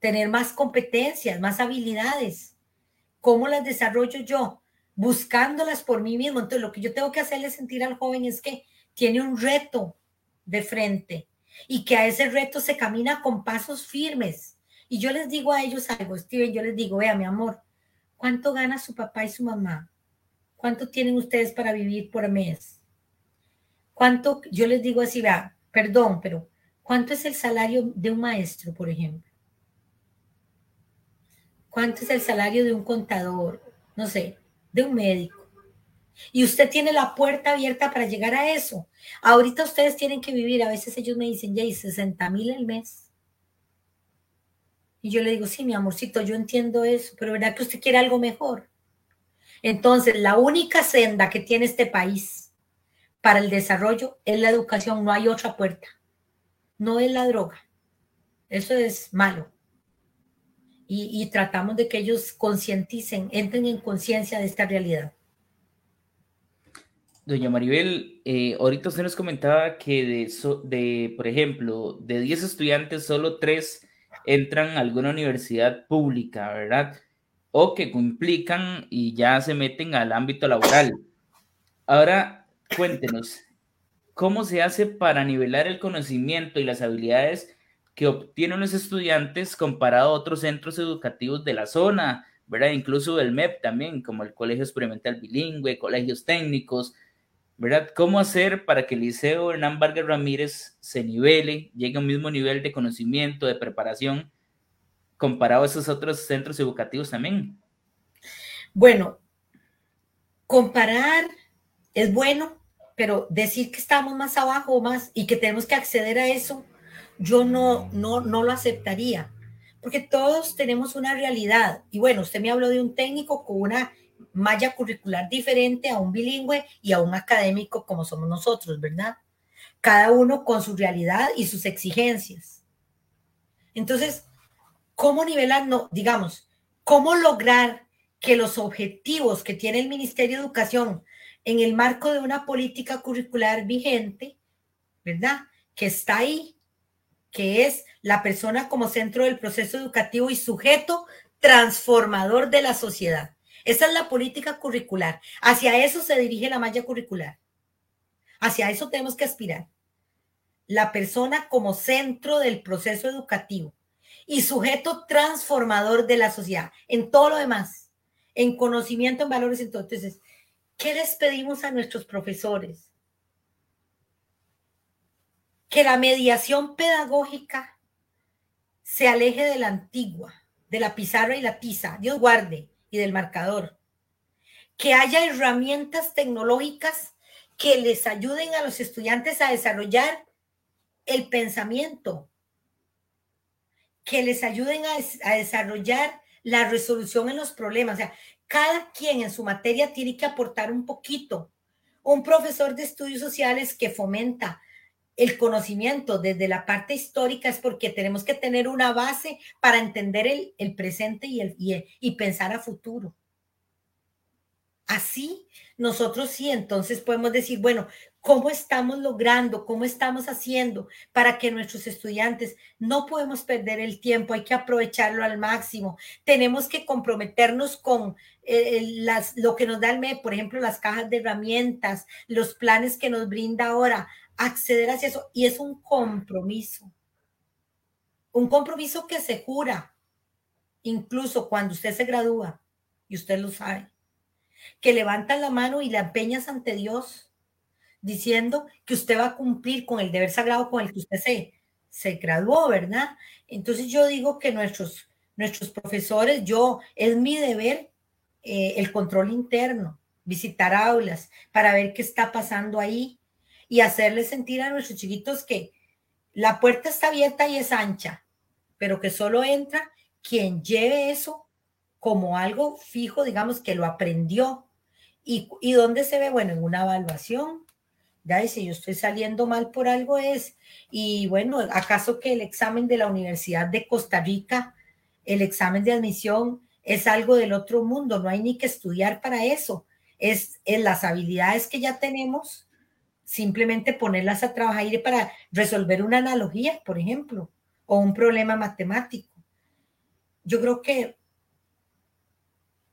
tener más competencias, más habilidades. ¿Cómo las desarrollo yo? Buscándolas por mí mismo. Entonces, lo que yo tengo que hacerle sentir al joven es que tiene un reto de frente y que a ese reto se camina con pasos firmes. Y yo les digo a ellos algo, Steven, yo les digo, vea, mi amor, ¿cuánto gana su papá y su mamá? ¿Cuánto tienen ustedes para vivir por mes? ¿Cuánto? Yo les digo así, vea, perdón, pero ¿cuánto es el salario de un maestro, por ejemplo? ¿Cuánto es el salario de un contador? No sé, de un médico. Y usted tiene la puerta abierta para llegar a eso. Ahorita ustedes tienen que vivir, a veces ellos me dicen, ya, y 60,000 al mes. Y yo le digo, sí, mi amorcito, yo entiendo eso, pero ¿verdad que usted quiere algo mejor? Entonces, la única senda que tiene este país para el desarrollo es la educación, no hay otra puerta. No es la droga. Eso es malo. Y tratamos de que ellos concienticen, entren en conciencia de esta realidad. Doña Maribel, ahorita usted nos comentaba que por ejemplo, de 10 estudiantes, solo 3 entran a alguna universidad pública, ¿verdad? O que complican y ya se meten al ámbito laboral. Ahora, cuéntenos, ¿cómo se hace para nivelar el conocimiento y las habilidades que obtienen los estudiantes comparado a otros centros educativos de la zona, ¿verdad? Incluso del MEP también, como el Colegio Experimental Bilingüe, colegios técnicos, ¿verdad? ¿Cómo hacer para que el Liceo Hernán Vargas Ramírez se nivele, llegue a un mismo nivel de conocimiento, de preparación, comparado a esos otros centros educativos también? Bueno, comparar es bueno, pero decir que estamos más abajo o más y que tenemos que acceder a eso, yo no lo aceptaría, porque todos tenemos una realidad. Y bueno, usted me habló de un técnico con una malla curricular diferente a un bilingüe y a un académico como somos nosotros, ¿verdad? Cada uno con su realidad y sus exigencias. Entonces, ¿cómo nivelar? No, digamos, ¿cómo lograr que los objetivos que tiene el Ministerio de Educación en el marco de una política curricular vigente, ¿verdad? Que está ahí, que es la persona como centro del proceso educativo y sujeto transformador de la sociedad. Esa es la política curricular. Hacia eso se dirige la malla curricular. Hacia eso tenemos que aspirar. La persona como centro del proceso educativo y sujeto transformador de la sociedad. En todo lo demás. En conocimiento, en valores. Entonces, ¿qué les pedimos a nuestros profesores? Que la mediación pedagógica se aleje de la antigua, de la pizarra y la tiza. Dios guarde. Y del marcador, que haya herramientas tecnológicas que les ayuden a los estudiantes a desarrollar el pensamiento, que les ayuden a desarrollar la resolución en los problemas. O sea, cada quien en su materia tiene que aportar un poquito. Un profesor de estudios sociales que fomenta el conocimiento desde la parte histórica es porque tenemos que tener una base para entender el presente y pensar a futuro. Así, nosotros sí, entonces podemos decir, bueno, ¿cómo estamos logrando? ¿Cómo estamos haciendo para que nuestros estudiantes? No podemos perder el tiempo, hay que aprovecharlo al máximo. Tenemos que comprometernos con lo que nos da el MEP, por ejemplo, las cajas de herramientas, los planes que nos brinda ahora, acceder hacia eso, y es un compromiso que se jura, incluso cuando usted se gradúa, y usted lo sabe, que levanta la mano y la empeñas ante Dios, diciendo que usted va a cumplir con el deber sagrado con el que usted se graduó, ¿verdad? Entonces yo digo que nuestros profesores, es mi deber el control interno, visitar aulas para ver qué está pasando ahí, y hacerles sentir a nuestros chiquitos que la puerta está abierta y es ancha, pero que solo entra quien lleve eso como algo fijo, digamos, que lo aprendió. ¿Y dónde se ve? Bueno, en una evaluación. Ya, y si yo estoy saliendo mal por algo es, y bueno, ¿acaso que el examen de la Universidad de Costa Rica, el examen de admisión, es algo del otro mundo? No hay ni que estudiar para eso. Es las habilidades que ya tenemos, simplemente ponerlas a trabajar y para resolver una analogía, por ejemplo, o un problema matemático. Yo creo que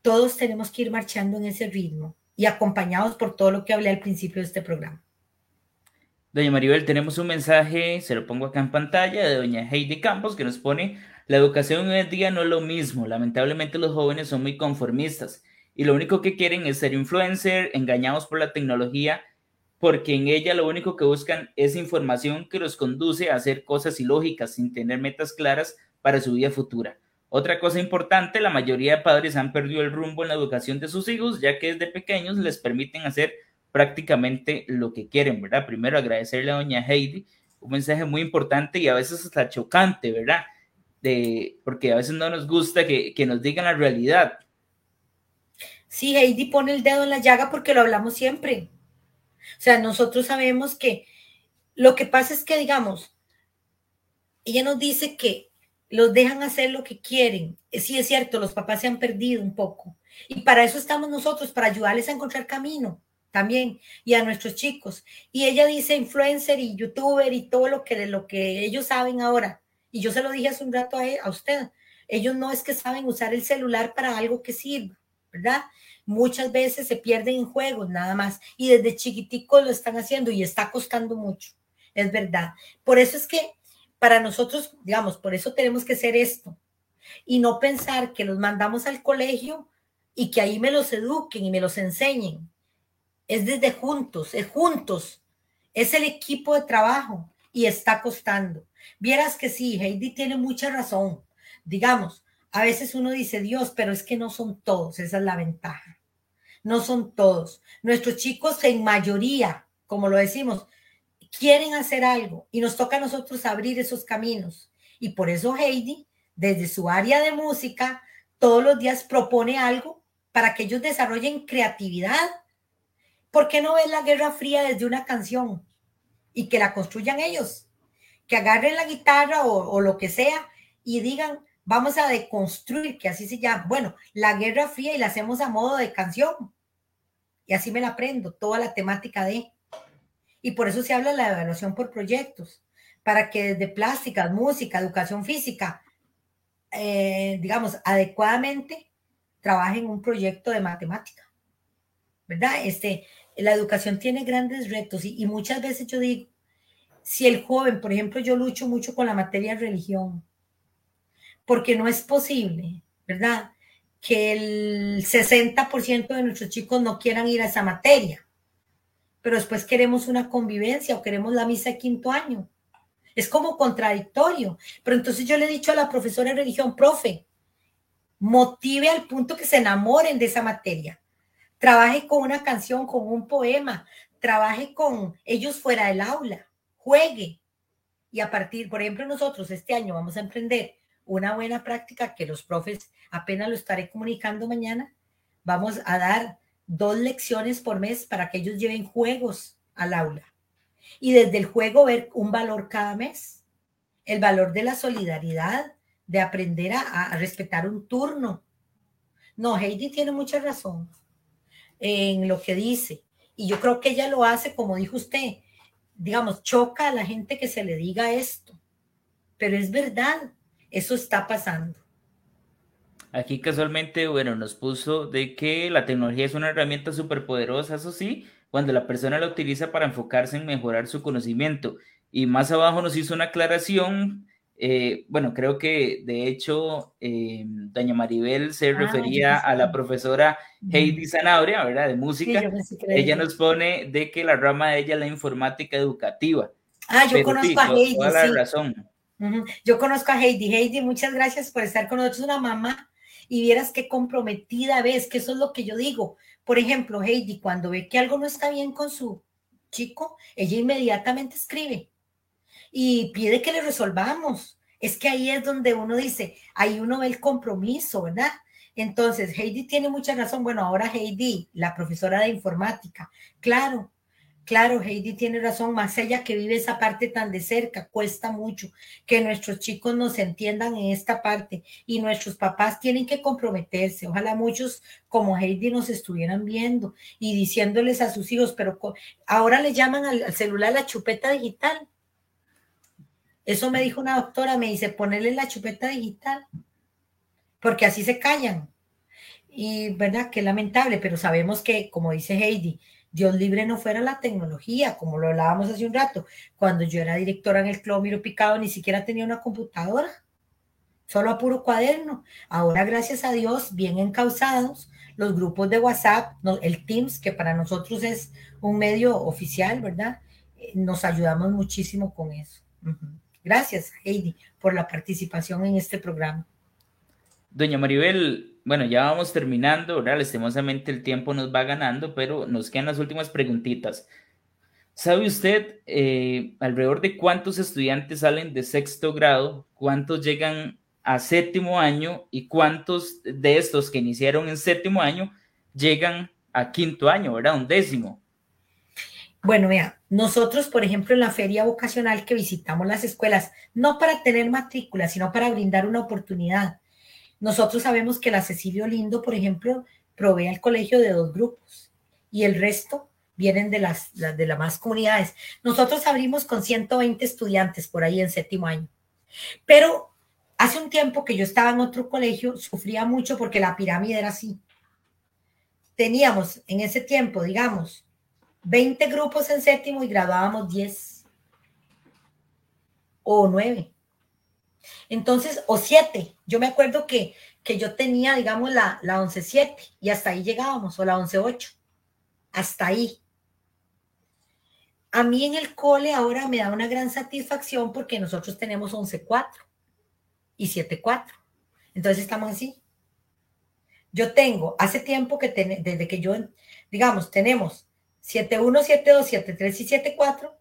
todos tenemos que ir marchando en ese ritmo y acompañados por todo lo que hablé al principio de este programa. Doña Maribel, tenemos un mensaje, se lo pongo acá en pantalla, de doña Heidi Campos, que nos pone: la educación hoy en día no es lo mismo, lamentablemente los jóvenes son muy conformistas y lo único que quieren es ser influencer, engañados por la tecnología, porque en ella lo único que buscan es información que los conduce a hacer cosas ilógicas sin tener metas claras para su vida futura. Otra cosa importante, la mayoría de padres han perdido el rumbo en la educación de sus hijos, ya que desde pequeños les permiten hacer prácticamente lo que quieren, ¿verdad? Primero agradecerle a doña Heidi, un mensaje muy importante y a veces hasta chocante, ¿verdad? Porque a veces no nos gusta que nos digan la realidad. Sí, Heidi pone el dedo en la llaga porque lo hablamos siempre. O sea, nosotros sabemos que lo que pasa es que, digamos, ella nos dice que los dejan hacer lo que quieren. Sí, es cierto, los papás se han perdido un poco. Y para eso estamos nosotros, para ayudarles a encontrar camino también, y a nuestros chicos. Y ella dice influencer y youtuber y todo lo que ellos saben ahora. Y yo se lo dije hace un rato a usted. Ellos no es que saben usar el celular para algo que sirva, ¿verdad? Muchas veces se pierden en juegos nada más. Y desde chiquiticos lo están haciendo y está costando mucho. Es verdad. Por eso es que para nosotros, digamos, por eso tenemos que hacer esto. Y no pensar que los mandamos al colegio y que ahí me los eduquen y me los enseñen. Es desde juntos, es el equipo de trabajo y está costando. Vieras que sí, Heidi tiene mucha razón. Digamos, a veces uno dice, Dios, pero es que no son todos, esa es la ventaja. No son todos. Nuestros chicos en mayoría, como lo decimos, quieren hacer algo y nos toca a nosotros abrir esos caminos. Y por eso Heidi, desde su área de música, todos los días propone algo para que ellos desarrollen creatividad. ¿Por qué no ven la Guerra Fría desde una canción y que la construyan ellos? Que agarren la guitarra o lo que sea y digan, vamos a deconstruir, que así se llama, bueno, la Guerra Fría y la hacemos a modo de canción. Y así me la aprendo, toda la temática de. Y por eso se habla de la evaluación por proyectos, para que desde plásticas, música, educación física, digamos, adecuadamente trabajen un proyecto de matemática, ¿verdad? La educación tiene grandes retos y muchas veces yo digo, si el joven, por ejemplo, yo lucho mucho con la materia de religión, porque no es posible, ¿verdad?, que el 60% de nuestros chicos no quieran ir a esa materia, pero después queremos una convivencia o queremos la misa de quinto año. Es como contradictorio, pero entonces yo le he dicho a la profesora de religión, profe, motive al punto que se enamoren de esa materia. Trabaje con una canción, con un poema, trabaje con ellos fuera del aula, juegue. Y a partir, por ejemplo, nosotros este año vamos a emprender una buena práctica que los profes, apenas lo estaré comunicando mañana, vamos a dar 2 lecciones por mes para que ellos lleven juegos al aula. Y desde el juego ver un valor cada mes, el valor de la solidaridad, de aprender a respetar un turno. No, Heidi tiene mucha razón en lo que dice. Y yo creo que ella lo hace, como dijo usted, digamos, choca a la gente que se le diga esto. Pero es verdad, eso está pasando. Aquí casualmente, bueno, nos puso de que la tecnología es una herramienta súper poderosa, eso sí, cuando la persona la utiliza para enfocarse en mejorar su conocimiento. Y más abajo nos hizo una aclaración. Bueno, creo que de hecho doña Maribel se refería a la profesora Heidi Zanabria, ¿verdad?, de música. Sí, ella nos pone de que la rama de ella es la informática educativa. Yo conozco a Heidi, toda la razón. Uh-huh. Yo conozco a Heidi. Heidi, muchas gracias por estar con nosotros, una mamá, y vieras qué comprometida ves, que eso es lo que yo digo. Por ejemplo, Heidi, cuando ve que algo no está bien con su chico, ella inmediatamente escribe y pide que le resolvamos. Es que ahí es donde uno dice, ahí uno ve el compromiso, ¿verdad? Entonces, Heidi tiene mucha razón. Bueno, ahora Heidi, la profesora de informática. Claro, claro, Heidi tiene razón. Más ella que vive esa parte tan de cerca, cuesta mucho que nuestros chicos nos entiendan en esta parte. Y nuestros papás tienen que comprometerse. Ojalá muchos como Heidi nos estuvieran viendo y diciéndoles a sus hijos, pero ahora le llaman al celular la chupeta digital. Eso me dijo una doctora, me dice, ponerle la chupeta digital, porque así se callan. Y verdad que es lamentable, pero sabemos que, como dice Heidi, Dios libre no fuera la tecnología, como lo hablábamos hace un rato. Cuando yo era directora en el Club Miro Picado, ni siquiera tenía una computadora, solo a puro cuaderno. Ahora, gracias a Dios, bien encauzados, los grupos de WhatsApp, el Teams, que para nosotros es un medio oficial, ¿verdad? Nos ayudamos muchísimo con eso. Uh-huh. Gracias, Heidi, por la participación en este programa. Doña Maribel, bueno, ya vamos terminando, ¿verdad? Lastimosamente el tiempo nos va ganando, pero nos quedan las últimas preguntitas. ¿Sabe usted alrededor de cuántos estudiantes salen de sexto grado, cuántos llegan a séptimo año y cuántos de estos que iniciaron en séptimo año llegan a quinto año, ¿verdad? Un décimo. Bueno, vea, nosotros, por ejemplo, en la feria vocacional que visitamos las escuelas, no para tener matrícula, sino para brindar una oportunidad. Nosotros sabemos que la Cecilio Lindo, por ejemplo, provee al colegio de 2 grupos y el resto vienen de las más comunidades. Nosotros abrimos con 120 estudiantes por ahí en séptimo año. Pero hace un tiempo que yo estaba en otro colegio, sufría mucho porque la pirámide era así. Teníamos en ese tiempo, digamos, 20 grupos en séptimo y graduábamos 10 o 9. Entonces, o 7. Yo me acuerdo que yo tenía, digamos, la 11-7 y hasta ahí llegábamos, o la 11-8. Hasta ahí. A mí en el cole ahora me da una gran satisfacción porque nosotros tenemos 11-4 y 7-4. Entonces estamos así. Yo tengo, hace tiempo que, desde que yo, digamos, tenemos 7-1, 7-2, 7-3 y 7-4,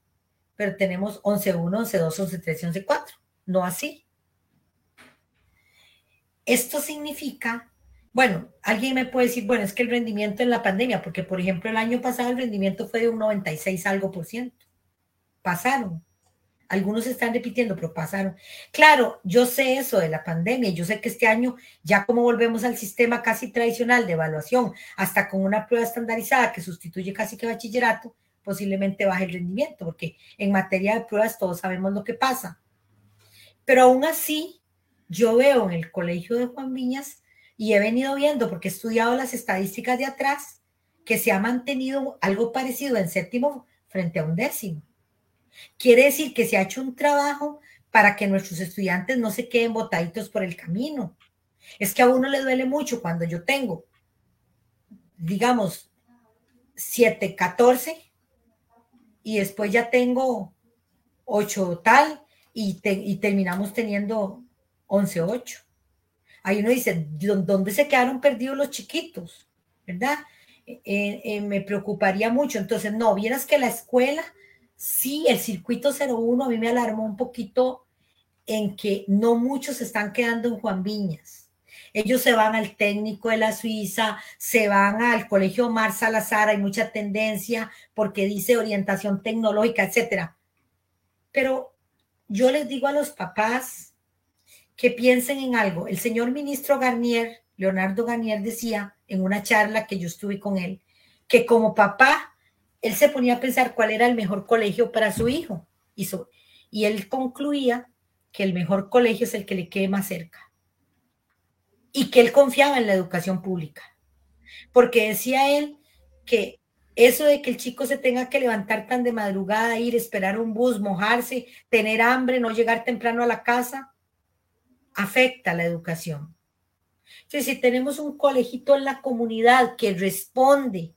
pero tenemos 11-1, 11-2, 11-3 y 11-4, no así. Esto significa, bueno, alguien me puede decir, bueno, es que el rendimiento en la pandemia, porque por ejemplo el año pasado el rendimiento fue de un 96 algo por ciento, pasaron. Algunos están repitiendo, pero pasaron. Claro, yo sé eso de la pandemia. Yo sé que este año, ya como volvemos al sistema casi tradicional de evaluación, hasta con una prueba estandarizada que sustituye casi que bachillerato, posiblemente baje el rendimiento, porque en materia de pruebas todos sabemos lo que pasa. Pero aún así, yo veo en el colegio de Juan Viñas, y he venido viendo, porque he estudiado las estadísticas de atrás, que se ha mantenido algo parecido en séptimo frente a un décimo. Quiere decir que se ha hecho un trabajo para que nuestros estudiantes no se queden botaditos por el camino. Es que a uno le duele mucho cuando yo tengo, digamos, 7, 14, y después ya tengo 8 tal, y terminamos teniendo 11, 8. Ahí uno dice, ¿dónde se quedaron perdidos los chiquitos? ¿Verdad? Me preocuparía mucho. Entonces, no, vieras que la escuela... Sí, el circuito 01 a mí me alarmó un poquito en que no muchos se están quedando en Juan Viñas. Ellos se van al técnico de la Suiza, se van al colegio Omar Salazar, hay mucha tendencia porque dice orientación tecnológica, etcétera. Pero yo les digo a los papás que piensen en algo. El señor ministro Garnier, Leonardo Garnier, decía en una charla que yo estuve con él, que como papá, él se ponía a pensar cuál era el mejor colegio para su hijo. Y él concluía que el mejor colegio es el que le quede más cerca. Y que él confiaba en la educación pública. Porque decía él que eso de que el chico se tenga que levantar tan de madrugada, ir, esperar un bus, mojarse, tener hambre, no llegar temprano a la casa, afecta la educación. Entonces, si tenemos un colegito en la comunidad que responde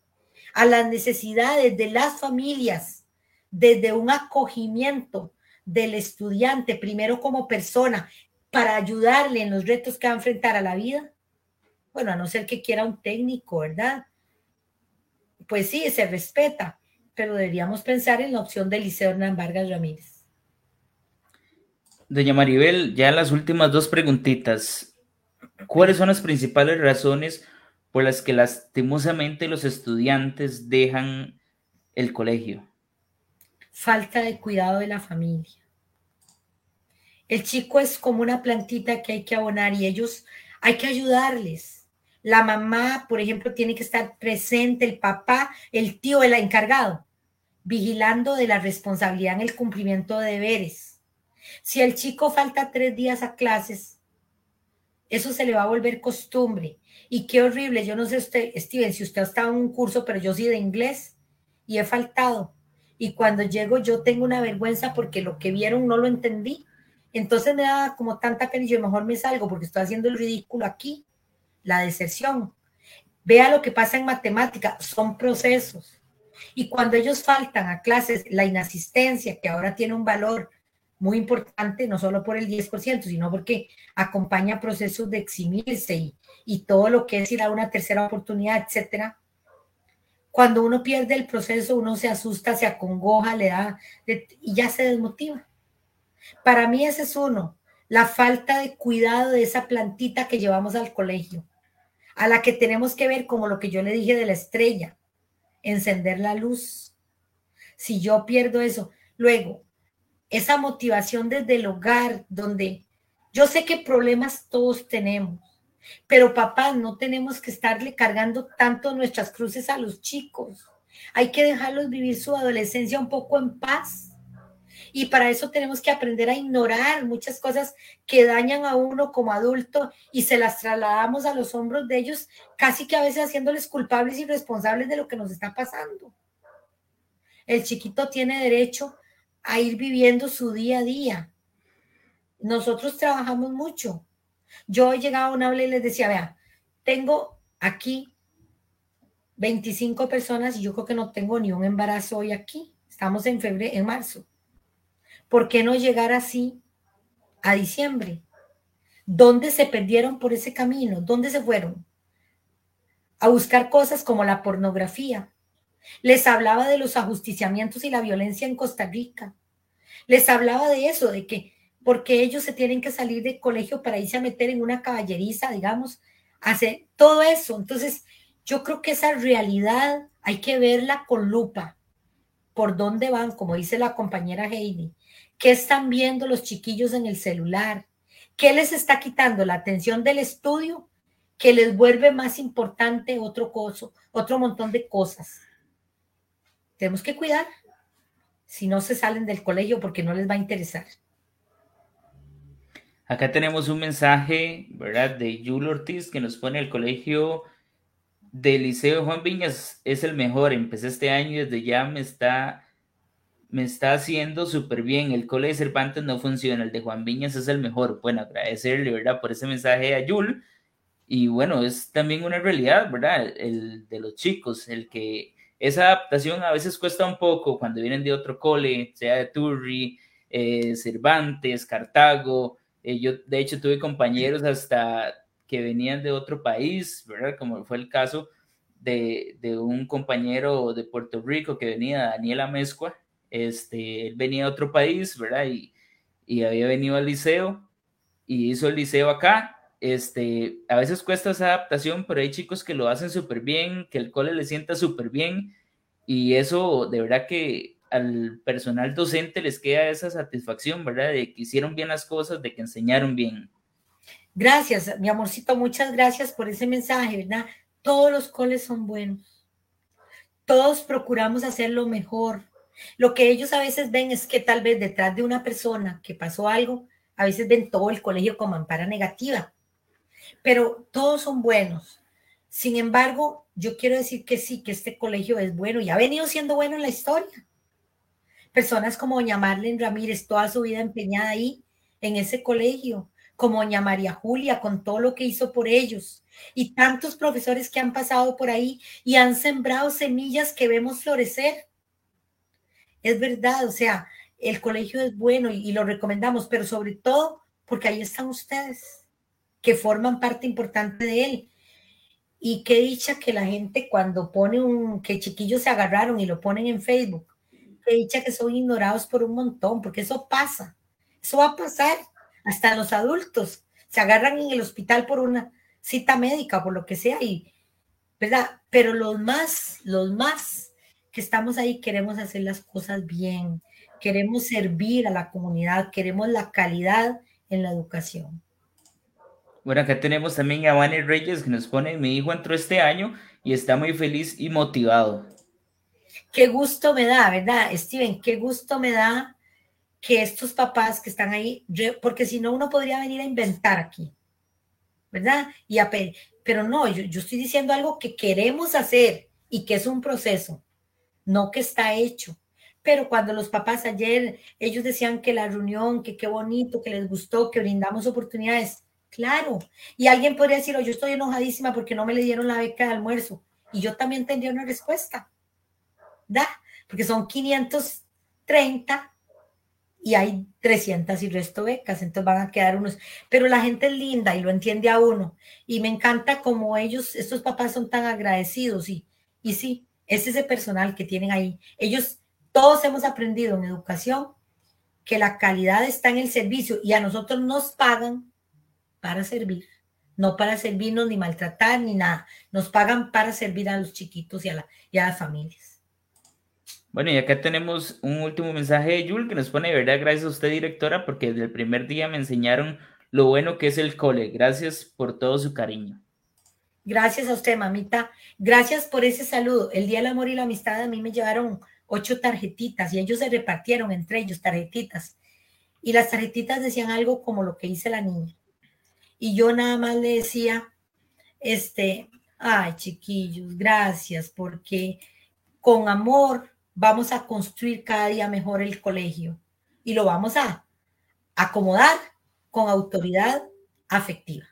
a las necesidades de las familias, desde un acogimiento del estudiante, primero como persona, para ayudarle en los retos que va a enfrentar a la vida. Bueno, a no ser que quiera un técnico, ¿verdad? Pues sí, se respeta, pero deberíamos pensar en la opción del Liceo Hernán Vargas Ramírez. Doña Maribel, ya las últimas dos preguntitas. ¿Cuáles son las principales razones por las que lastimosamente los estudiantes dejan el colegio? Falta de cuidado de la familia. El chico es como una plantita que hay que abonar y ellos hay que ayudarles. La mamá, por ejemplo, tiene que estar presente, el papá, el tío, el encargado, vigilando de la responsabilidad en el cumplimiento de deberes. Si el chico falta 3 días a clases, eso se le va a volver costumbre. Y qué horrible, yo no sé usted, Steven, si usted ha estado en un curso, pero yo sí de inglés y he faltado. Y cuando llego yo tengo una vergüenza porque lo que vieron no lo entendí. Entonces me da como tanta pena y yo mejor me salgo porque estoy haciendo el ridículo aquí, la deserción. Vea lo que pasa en matemática, son procesos. Y cuando ellos faltan a clases, la inasistencia, que ahora tiene un valor muy importante, no solo por el 10%, sino porque acompaña procesos de eximirse y todo lo que es ir a una tercera oportunidad, etcétera. Cuando uno pierde el proceso, uno se asusta, se acongoja, le da y ya se desmotiva. Para mí ese es uno, la falta de cuidado de esa plantita que llevamos al colegio, a la que tenemos que ver como lo que yo le dije de la estrella, encender la luz. Si yo pierdo eso, luego, esa motivación desde el hogar, donde yo sé que problemas todos tenemos, pero papás, no tenemos que estarle cargando tanto nuestras cruces a los chicos. Hay que dejarlos vivir su adolescencia un poco en paz. Y para eso tenemos que aprender a ignorar muchas cosas que dañan a uno como adulto y se las trasladamos a los hombros de ellos, casi que a veces haciéndoles culpables y responsables de lo que nos está pasando. El chiquito tiene derecho a ir viviendo su día a día. Nosotros trabajamos mucho. Yo llegaba a una aula y les decía, vea, tengo aquí 25 personas y yo creo que no tengo ni un embarazo hoy aquí. Estamos en febrero, en marzo. ¿Por qué no llegar así a diciembre? ¿Dónde se perdieron por ese camino? ¿Dónde se fueron? A buscar cosas como la pornografía. Les hablaba de los ajusticiamientos y la violencia en Costa Rica. Les hablaba de eso, de que porque ellos se tienen que salir del colegio para irse a meter en una caballeriza, digamos, hacer todo eso. Entonces, yo creo que esa realidad hay que verla con lupa. ¿Por dónde van? Como dice la compañera Heidi. ¿Qué están viendo los chiquillos en el celular? ¿Qué les está quitando la atención del estudio que les vuelve más importante otro montón de cosas? Tenemos que cuidar si no se salen del colegio porque no les va a interesar. Acá tenemos un mensaje, ¿verdad?, de Yul Ortiz que nos pone: el colegio del Liceo Juan Viñas es el mejor. Empecé este año y desde ya me está haciendo súper bien. El cole de Cervantes no funciona, el de Juan Viñas es el mejor. Bueno, agradecerle, ¿verdad?, por ese mensaje a Yul. Y bueno, es también una realidad, ¿verdad?, el de los chicos, el que esa adaptación a veces cuesta un poco cuando vienen de otro cole, sea de Turri, Cervantes, Cartago. Yo de hecho tuve compañeros hasta que venían de otro país, ¿verdad?, como fue el caso de un compañero de Puerto Rico que venía, Daniel Amezcua. Él venía de otro país, ¿verdad?, y había venido al liceo y hizo el liceo acá. A veces cuesta esa adaptación, pero hay chicos que lo hacen súper bien, que el cole le sienta súper bien, y eso de verdad que al personal docente les queda esa satisfacción, ¿verdad?, de que hicieron bien las cosas, de que enseñaron bien. Gracias, mi amorcito, muchas gracias por ese mensaje, ¿verdad? Todos los coles son buenos, todos procuramos hacer lo mejor. Lo que ellos a veces ven es que tal vez detrás de una persona que pasó algo, a veces ven todo el colegio como ampara negativa, pero todos son buenos. Sin embargo, yo quiero decir que sí, que este colegio es bueno y ha venido siendo bueno en la historia. Personas como doña Marlene Ramírez, toda su vida empeñada ahí en ese colegio, como doña María Julia, con todo lo que hizo por ellos, y tantos profesores que han pasado por ahí y han sembrado semillas que vemos florecer. Es verdad, o sea, el colegio es bueno y lo recomendamos, pero sobre todo porque ahí están ustedes, que forman parte importante de él. Y qué dicha que la gente cuando pone que chiquillos se agarraron y lo ponen en Facebook, qué dicha que son ignorados por un montón, porque eso pasa. Eso va a pasar hasta los adultos. Se agarran en el hospital por una cita médica, por lo que sea, y, ¿verdad? Pero los más que estamos ahí queremos hacer las cosas bien, queremos servir a la comunidad, queremos la calidad en la educación. Bueno, acá tenemos también a Vanel Reyes que nos pone, mi hijo entró este año y está muy feliz y motivado. Qué gusto me da, ¿verdad, Steven? Qué gusto me da que estos papás que están ahí, porque si no uno podría venir a inventar aquí, ¿verdad? Y a pedir, pero no, yo estoy diciendo algo que queremos hacer y que es un proceso, no que está hecho. Pero cuando los papás ayer, ellos decían que la reunión, que qué bonito, que les gustó, que brindamos oportunidades, claro. Y alguien podría decir, oh, yo estoy enojadísima porque no me le dieron la beca de almuerzo. Y yo también tendría una respuesta, ¿verdad? Porque son 530 y hay 300 y resto becas, entonces van a quedar unos. Pero la gente es linda y lo entiende a uno. Y me encanta como ellos, estos papás son tan agradecidos. Y sí, es ese personal que tienen ahí. Ellos... Todos hemos aprendido en educación que la calidad está en el servicio y a nosotros nos pagan para servir, no para servirnos ni maltratar ni nada. Nos pagan para servir a los chiquitos y a las familias. Bueno, y acá tenemos un último mensaje de Yul que nos pone, de verdad, gracias a usted, directora, porque desde el primer día me enseñaron lo bueno que es el cole. Gracias por todo su cariño. Gracias a usted, mamita. Gracias por ese saludo. El Día del Amor y la Amistad a mí me llevaron 8 tarjetitas y ellos se repartieron entre ellos tarjetitas y las tarjetitas decían algo como lo que hice la niña y yo nada más le decía ay chiquillos, gracias porque con amor vamos a construir cada día mejor el colegio y lo vamos a acomodar con autoridad afectiva.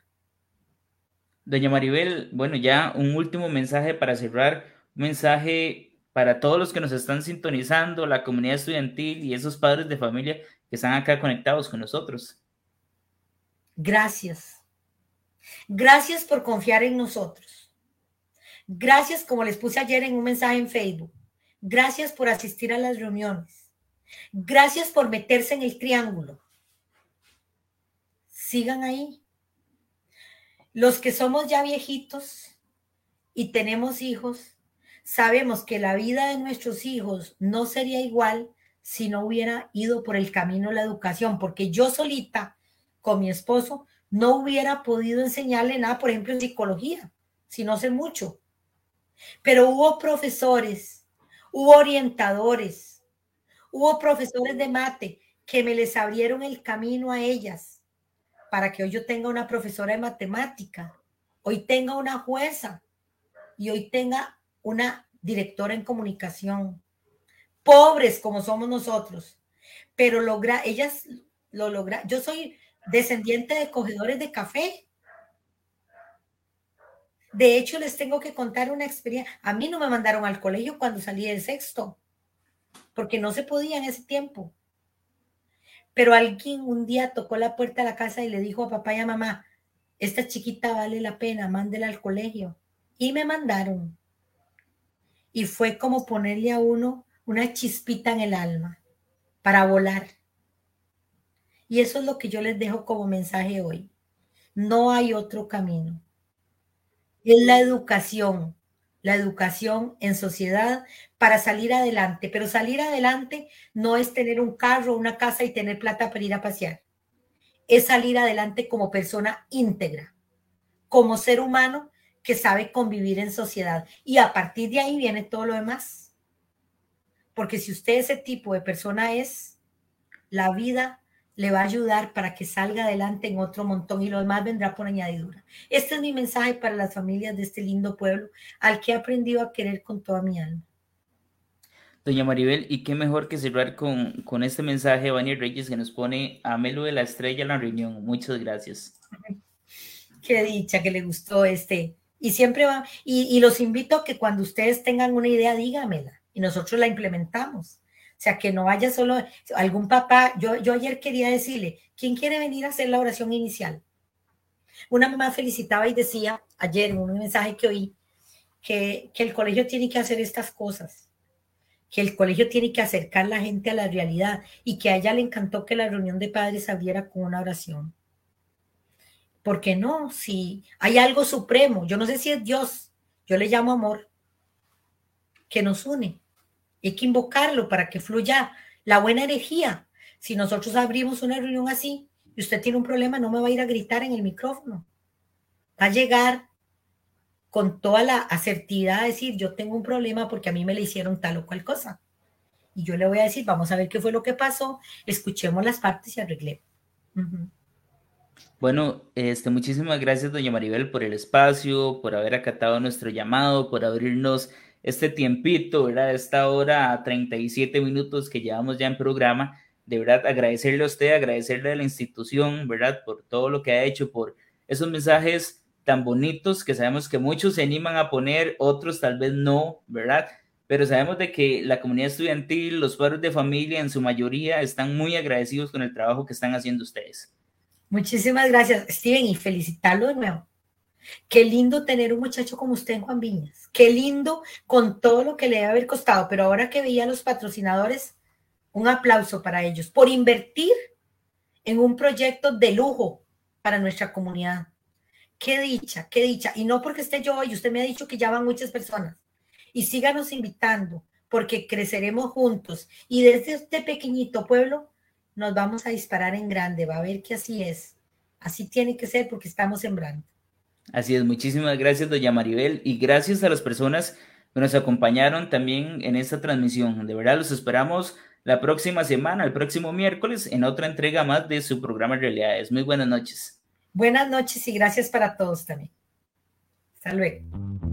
Doña Maribel, bueno, ya un último mensaje para cerrar, un mensaje para todos los que nos están sintonizando, la comunidad estudiantil y esos padres de familia que están acá conectados con nosotros. Gracias. Gracias por confiar en nosotros. Gracias, como les puse ayer en un mensaje en Facebook. Gracias por asistir a las reuniones. Gracias por meterse en el triángulo. Sigan ahí. Los que somos ya viejitos y tenemos hijos, sabemos que la vida de nuestros hijos no sería igual si no hubiera ido por el camino de la educación, porque yo solita con mi esposo no hubiera podido enseñarle nada, por ejemplo, en psicología, si no sé mucho. Pero hubo profesores, hubo orientadores, hubo profesores de mate que me les abrieron el camino a ellas para que hoy yo tenga una profesora de matemática, hoy tenga una jueza y hoy tenga una directora en comunicación, pobres como somos nosotros, pero ellas lo lograron. Yo soy descendiente de cogedores de café. De hecho, les tengo que contar una experiencia. A mí no me mandaron al colegio cuando salí del sexto, porque no se podía en ese tiempo. Pero alguien un día tocó la puerta de la casa y le dijo a papá y a mamá, esta chiquita vale la pena, mándela al colegio. Y me mandaron. Y fue como ponerle a uno una chispita en el alma para volar. Y eso es lo que yo les dejo como mensaje hoy. No hay otro camino. Es la educación en sociedad para salir adelante. Pero salir adelante no es tener un carro, una casa y tener plata para ir a pasear. Es salir adelante como persona íntegra, como ser humano que sabe convivir en sociedad. Y a partir de ahí viene todo lo demás. Porque si usted ese tipo de persona es, la vida le va a ayudar para que salga adelante en otro montón y lo demás vendrá por añadidura. Este es mi mensaje para las familias de este lindo pueblo al que he aprendido a querer con toda mi alma. Doña Maribel, y qué mejor que cerrar con este mensaje de Vani Reyes que nos pone a Melo de la Estrella en la reunión. Muchas gracias. Qué dicha que le gustó Y siempre va, y los invito a que cuando ustedes tengan una idea, dígamela, y nosotros la implementamos. O sea, que no vaya solo algún papá. Yo ayer quería decirle, ¿quién quiere venir a hacer la oración inicial? Una mamá felicitaba y decía ayer, un mensaje que oí, que el colegio tiene que hacer estas cosas, que el colegio tiene que acercar la gente a la realidad y que a ella le encantó que la reunión de padres abriera con una oración. ¿Por qué no? Si hay algo supremo, yo no sé si es Dios, yo le llamo amor, que nos une. Hay que invocarlo para que fluya la buena energía. Si nosotros abrimos una reunión así y usted tiene un problema, no me va a ir a gritar en el micrófono. Va a llegar con toda la asertividad a decir, yo tengo un problema porque a mí me le hicieron tal o cual cosa. Y yo le voy a decir, vamos a ver qué fue lo que pasó, escuchemos las partes y arreglemos. Uh-huh. Bueno, muchísimas gracias, doña Maribel, por el espacio, por haber acatado nuestro llamado, por abrirnos este tiempito, ¿verdad? Esta hora 37 minutos que llevamos ya en programa. De verdad, agradecerle a usted, agradecerle a la institución, ¿verdad? Por todo lo que ha hecho, por esos mensajes tan bonitos que sabemos que muchos se animan a poner, otros tal vez no, ¿verdad? Pero sabemos de que la comunidad estudiantil, los padres de familia en su mayoría están muy agradecidos con el trabajo que están haciendo ustedes. Muchísimas gracias, Steven, y felicitarlo de nuevo. Qué lindo tener un muchacho como usted en Juan Viñas. Qué lindo con todo lo que le debe haber costado. Pero ahora que veía a los patrocinadores, un aplauso para ellos por invertir en un proyecto de lujo para nuestra comunidad. Qué dicha, qué dicha. Y no porque esté yo hoy, usted me ha dicho que ya van muchas personas. Y síganos invitando porque creceremos juntos. Y desde este pequeñito pueblo nos vamos a disparar en grande, va a ver que así es. Así tiene que ser porque estamos sembrando. Así es, muchísimas gracias, doña Maribel, y gracias a las personas que nos acompañaron también en esta transmisión. De verdad, los esperamos la próxima semana, el próximo miércoles, en otra entrega más de su programa Realidades. Muy buenas noches. Buenas noches y gracias para todos también. Hasta luego.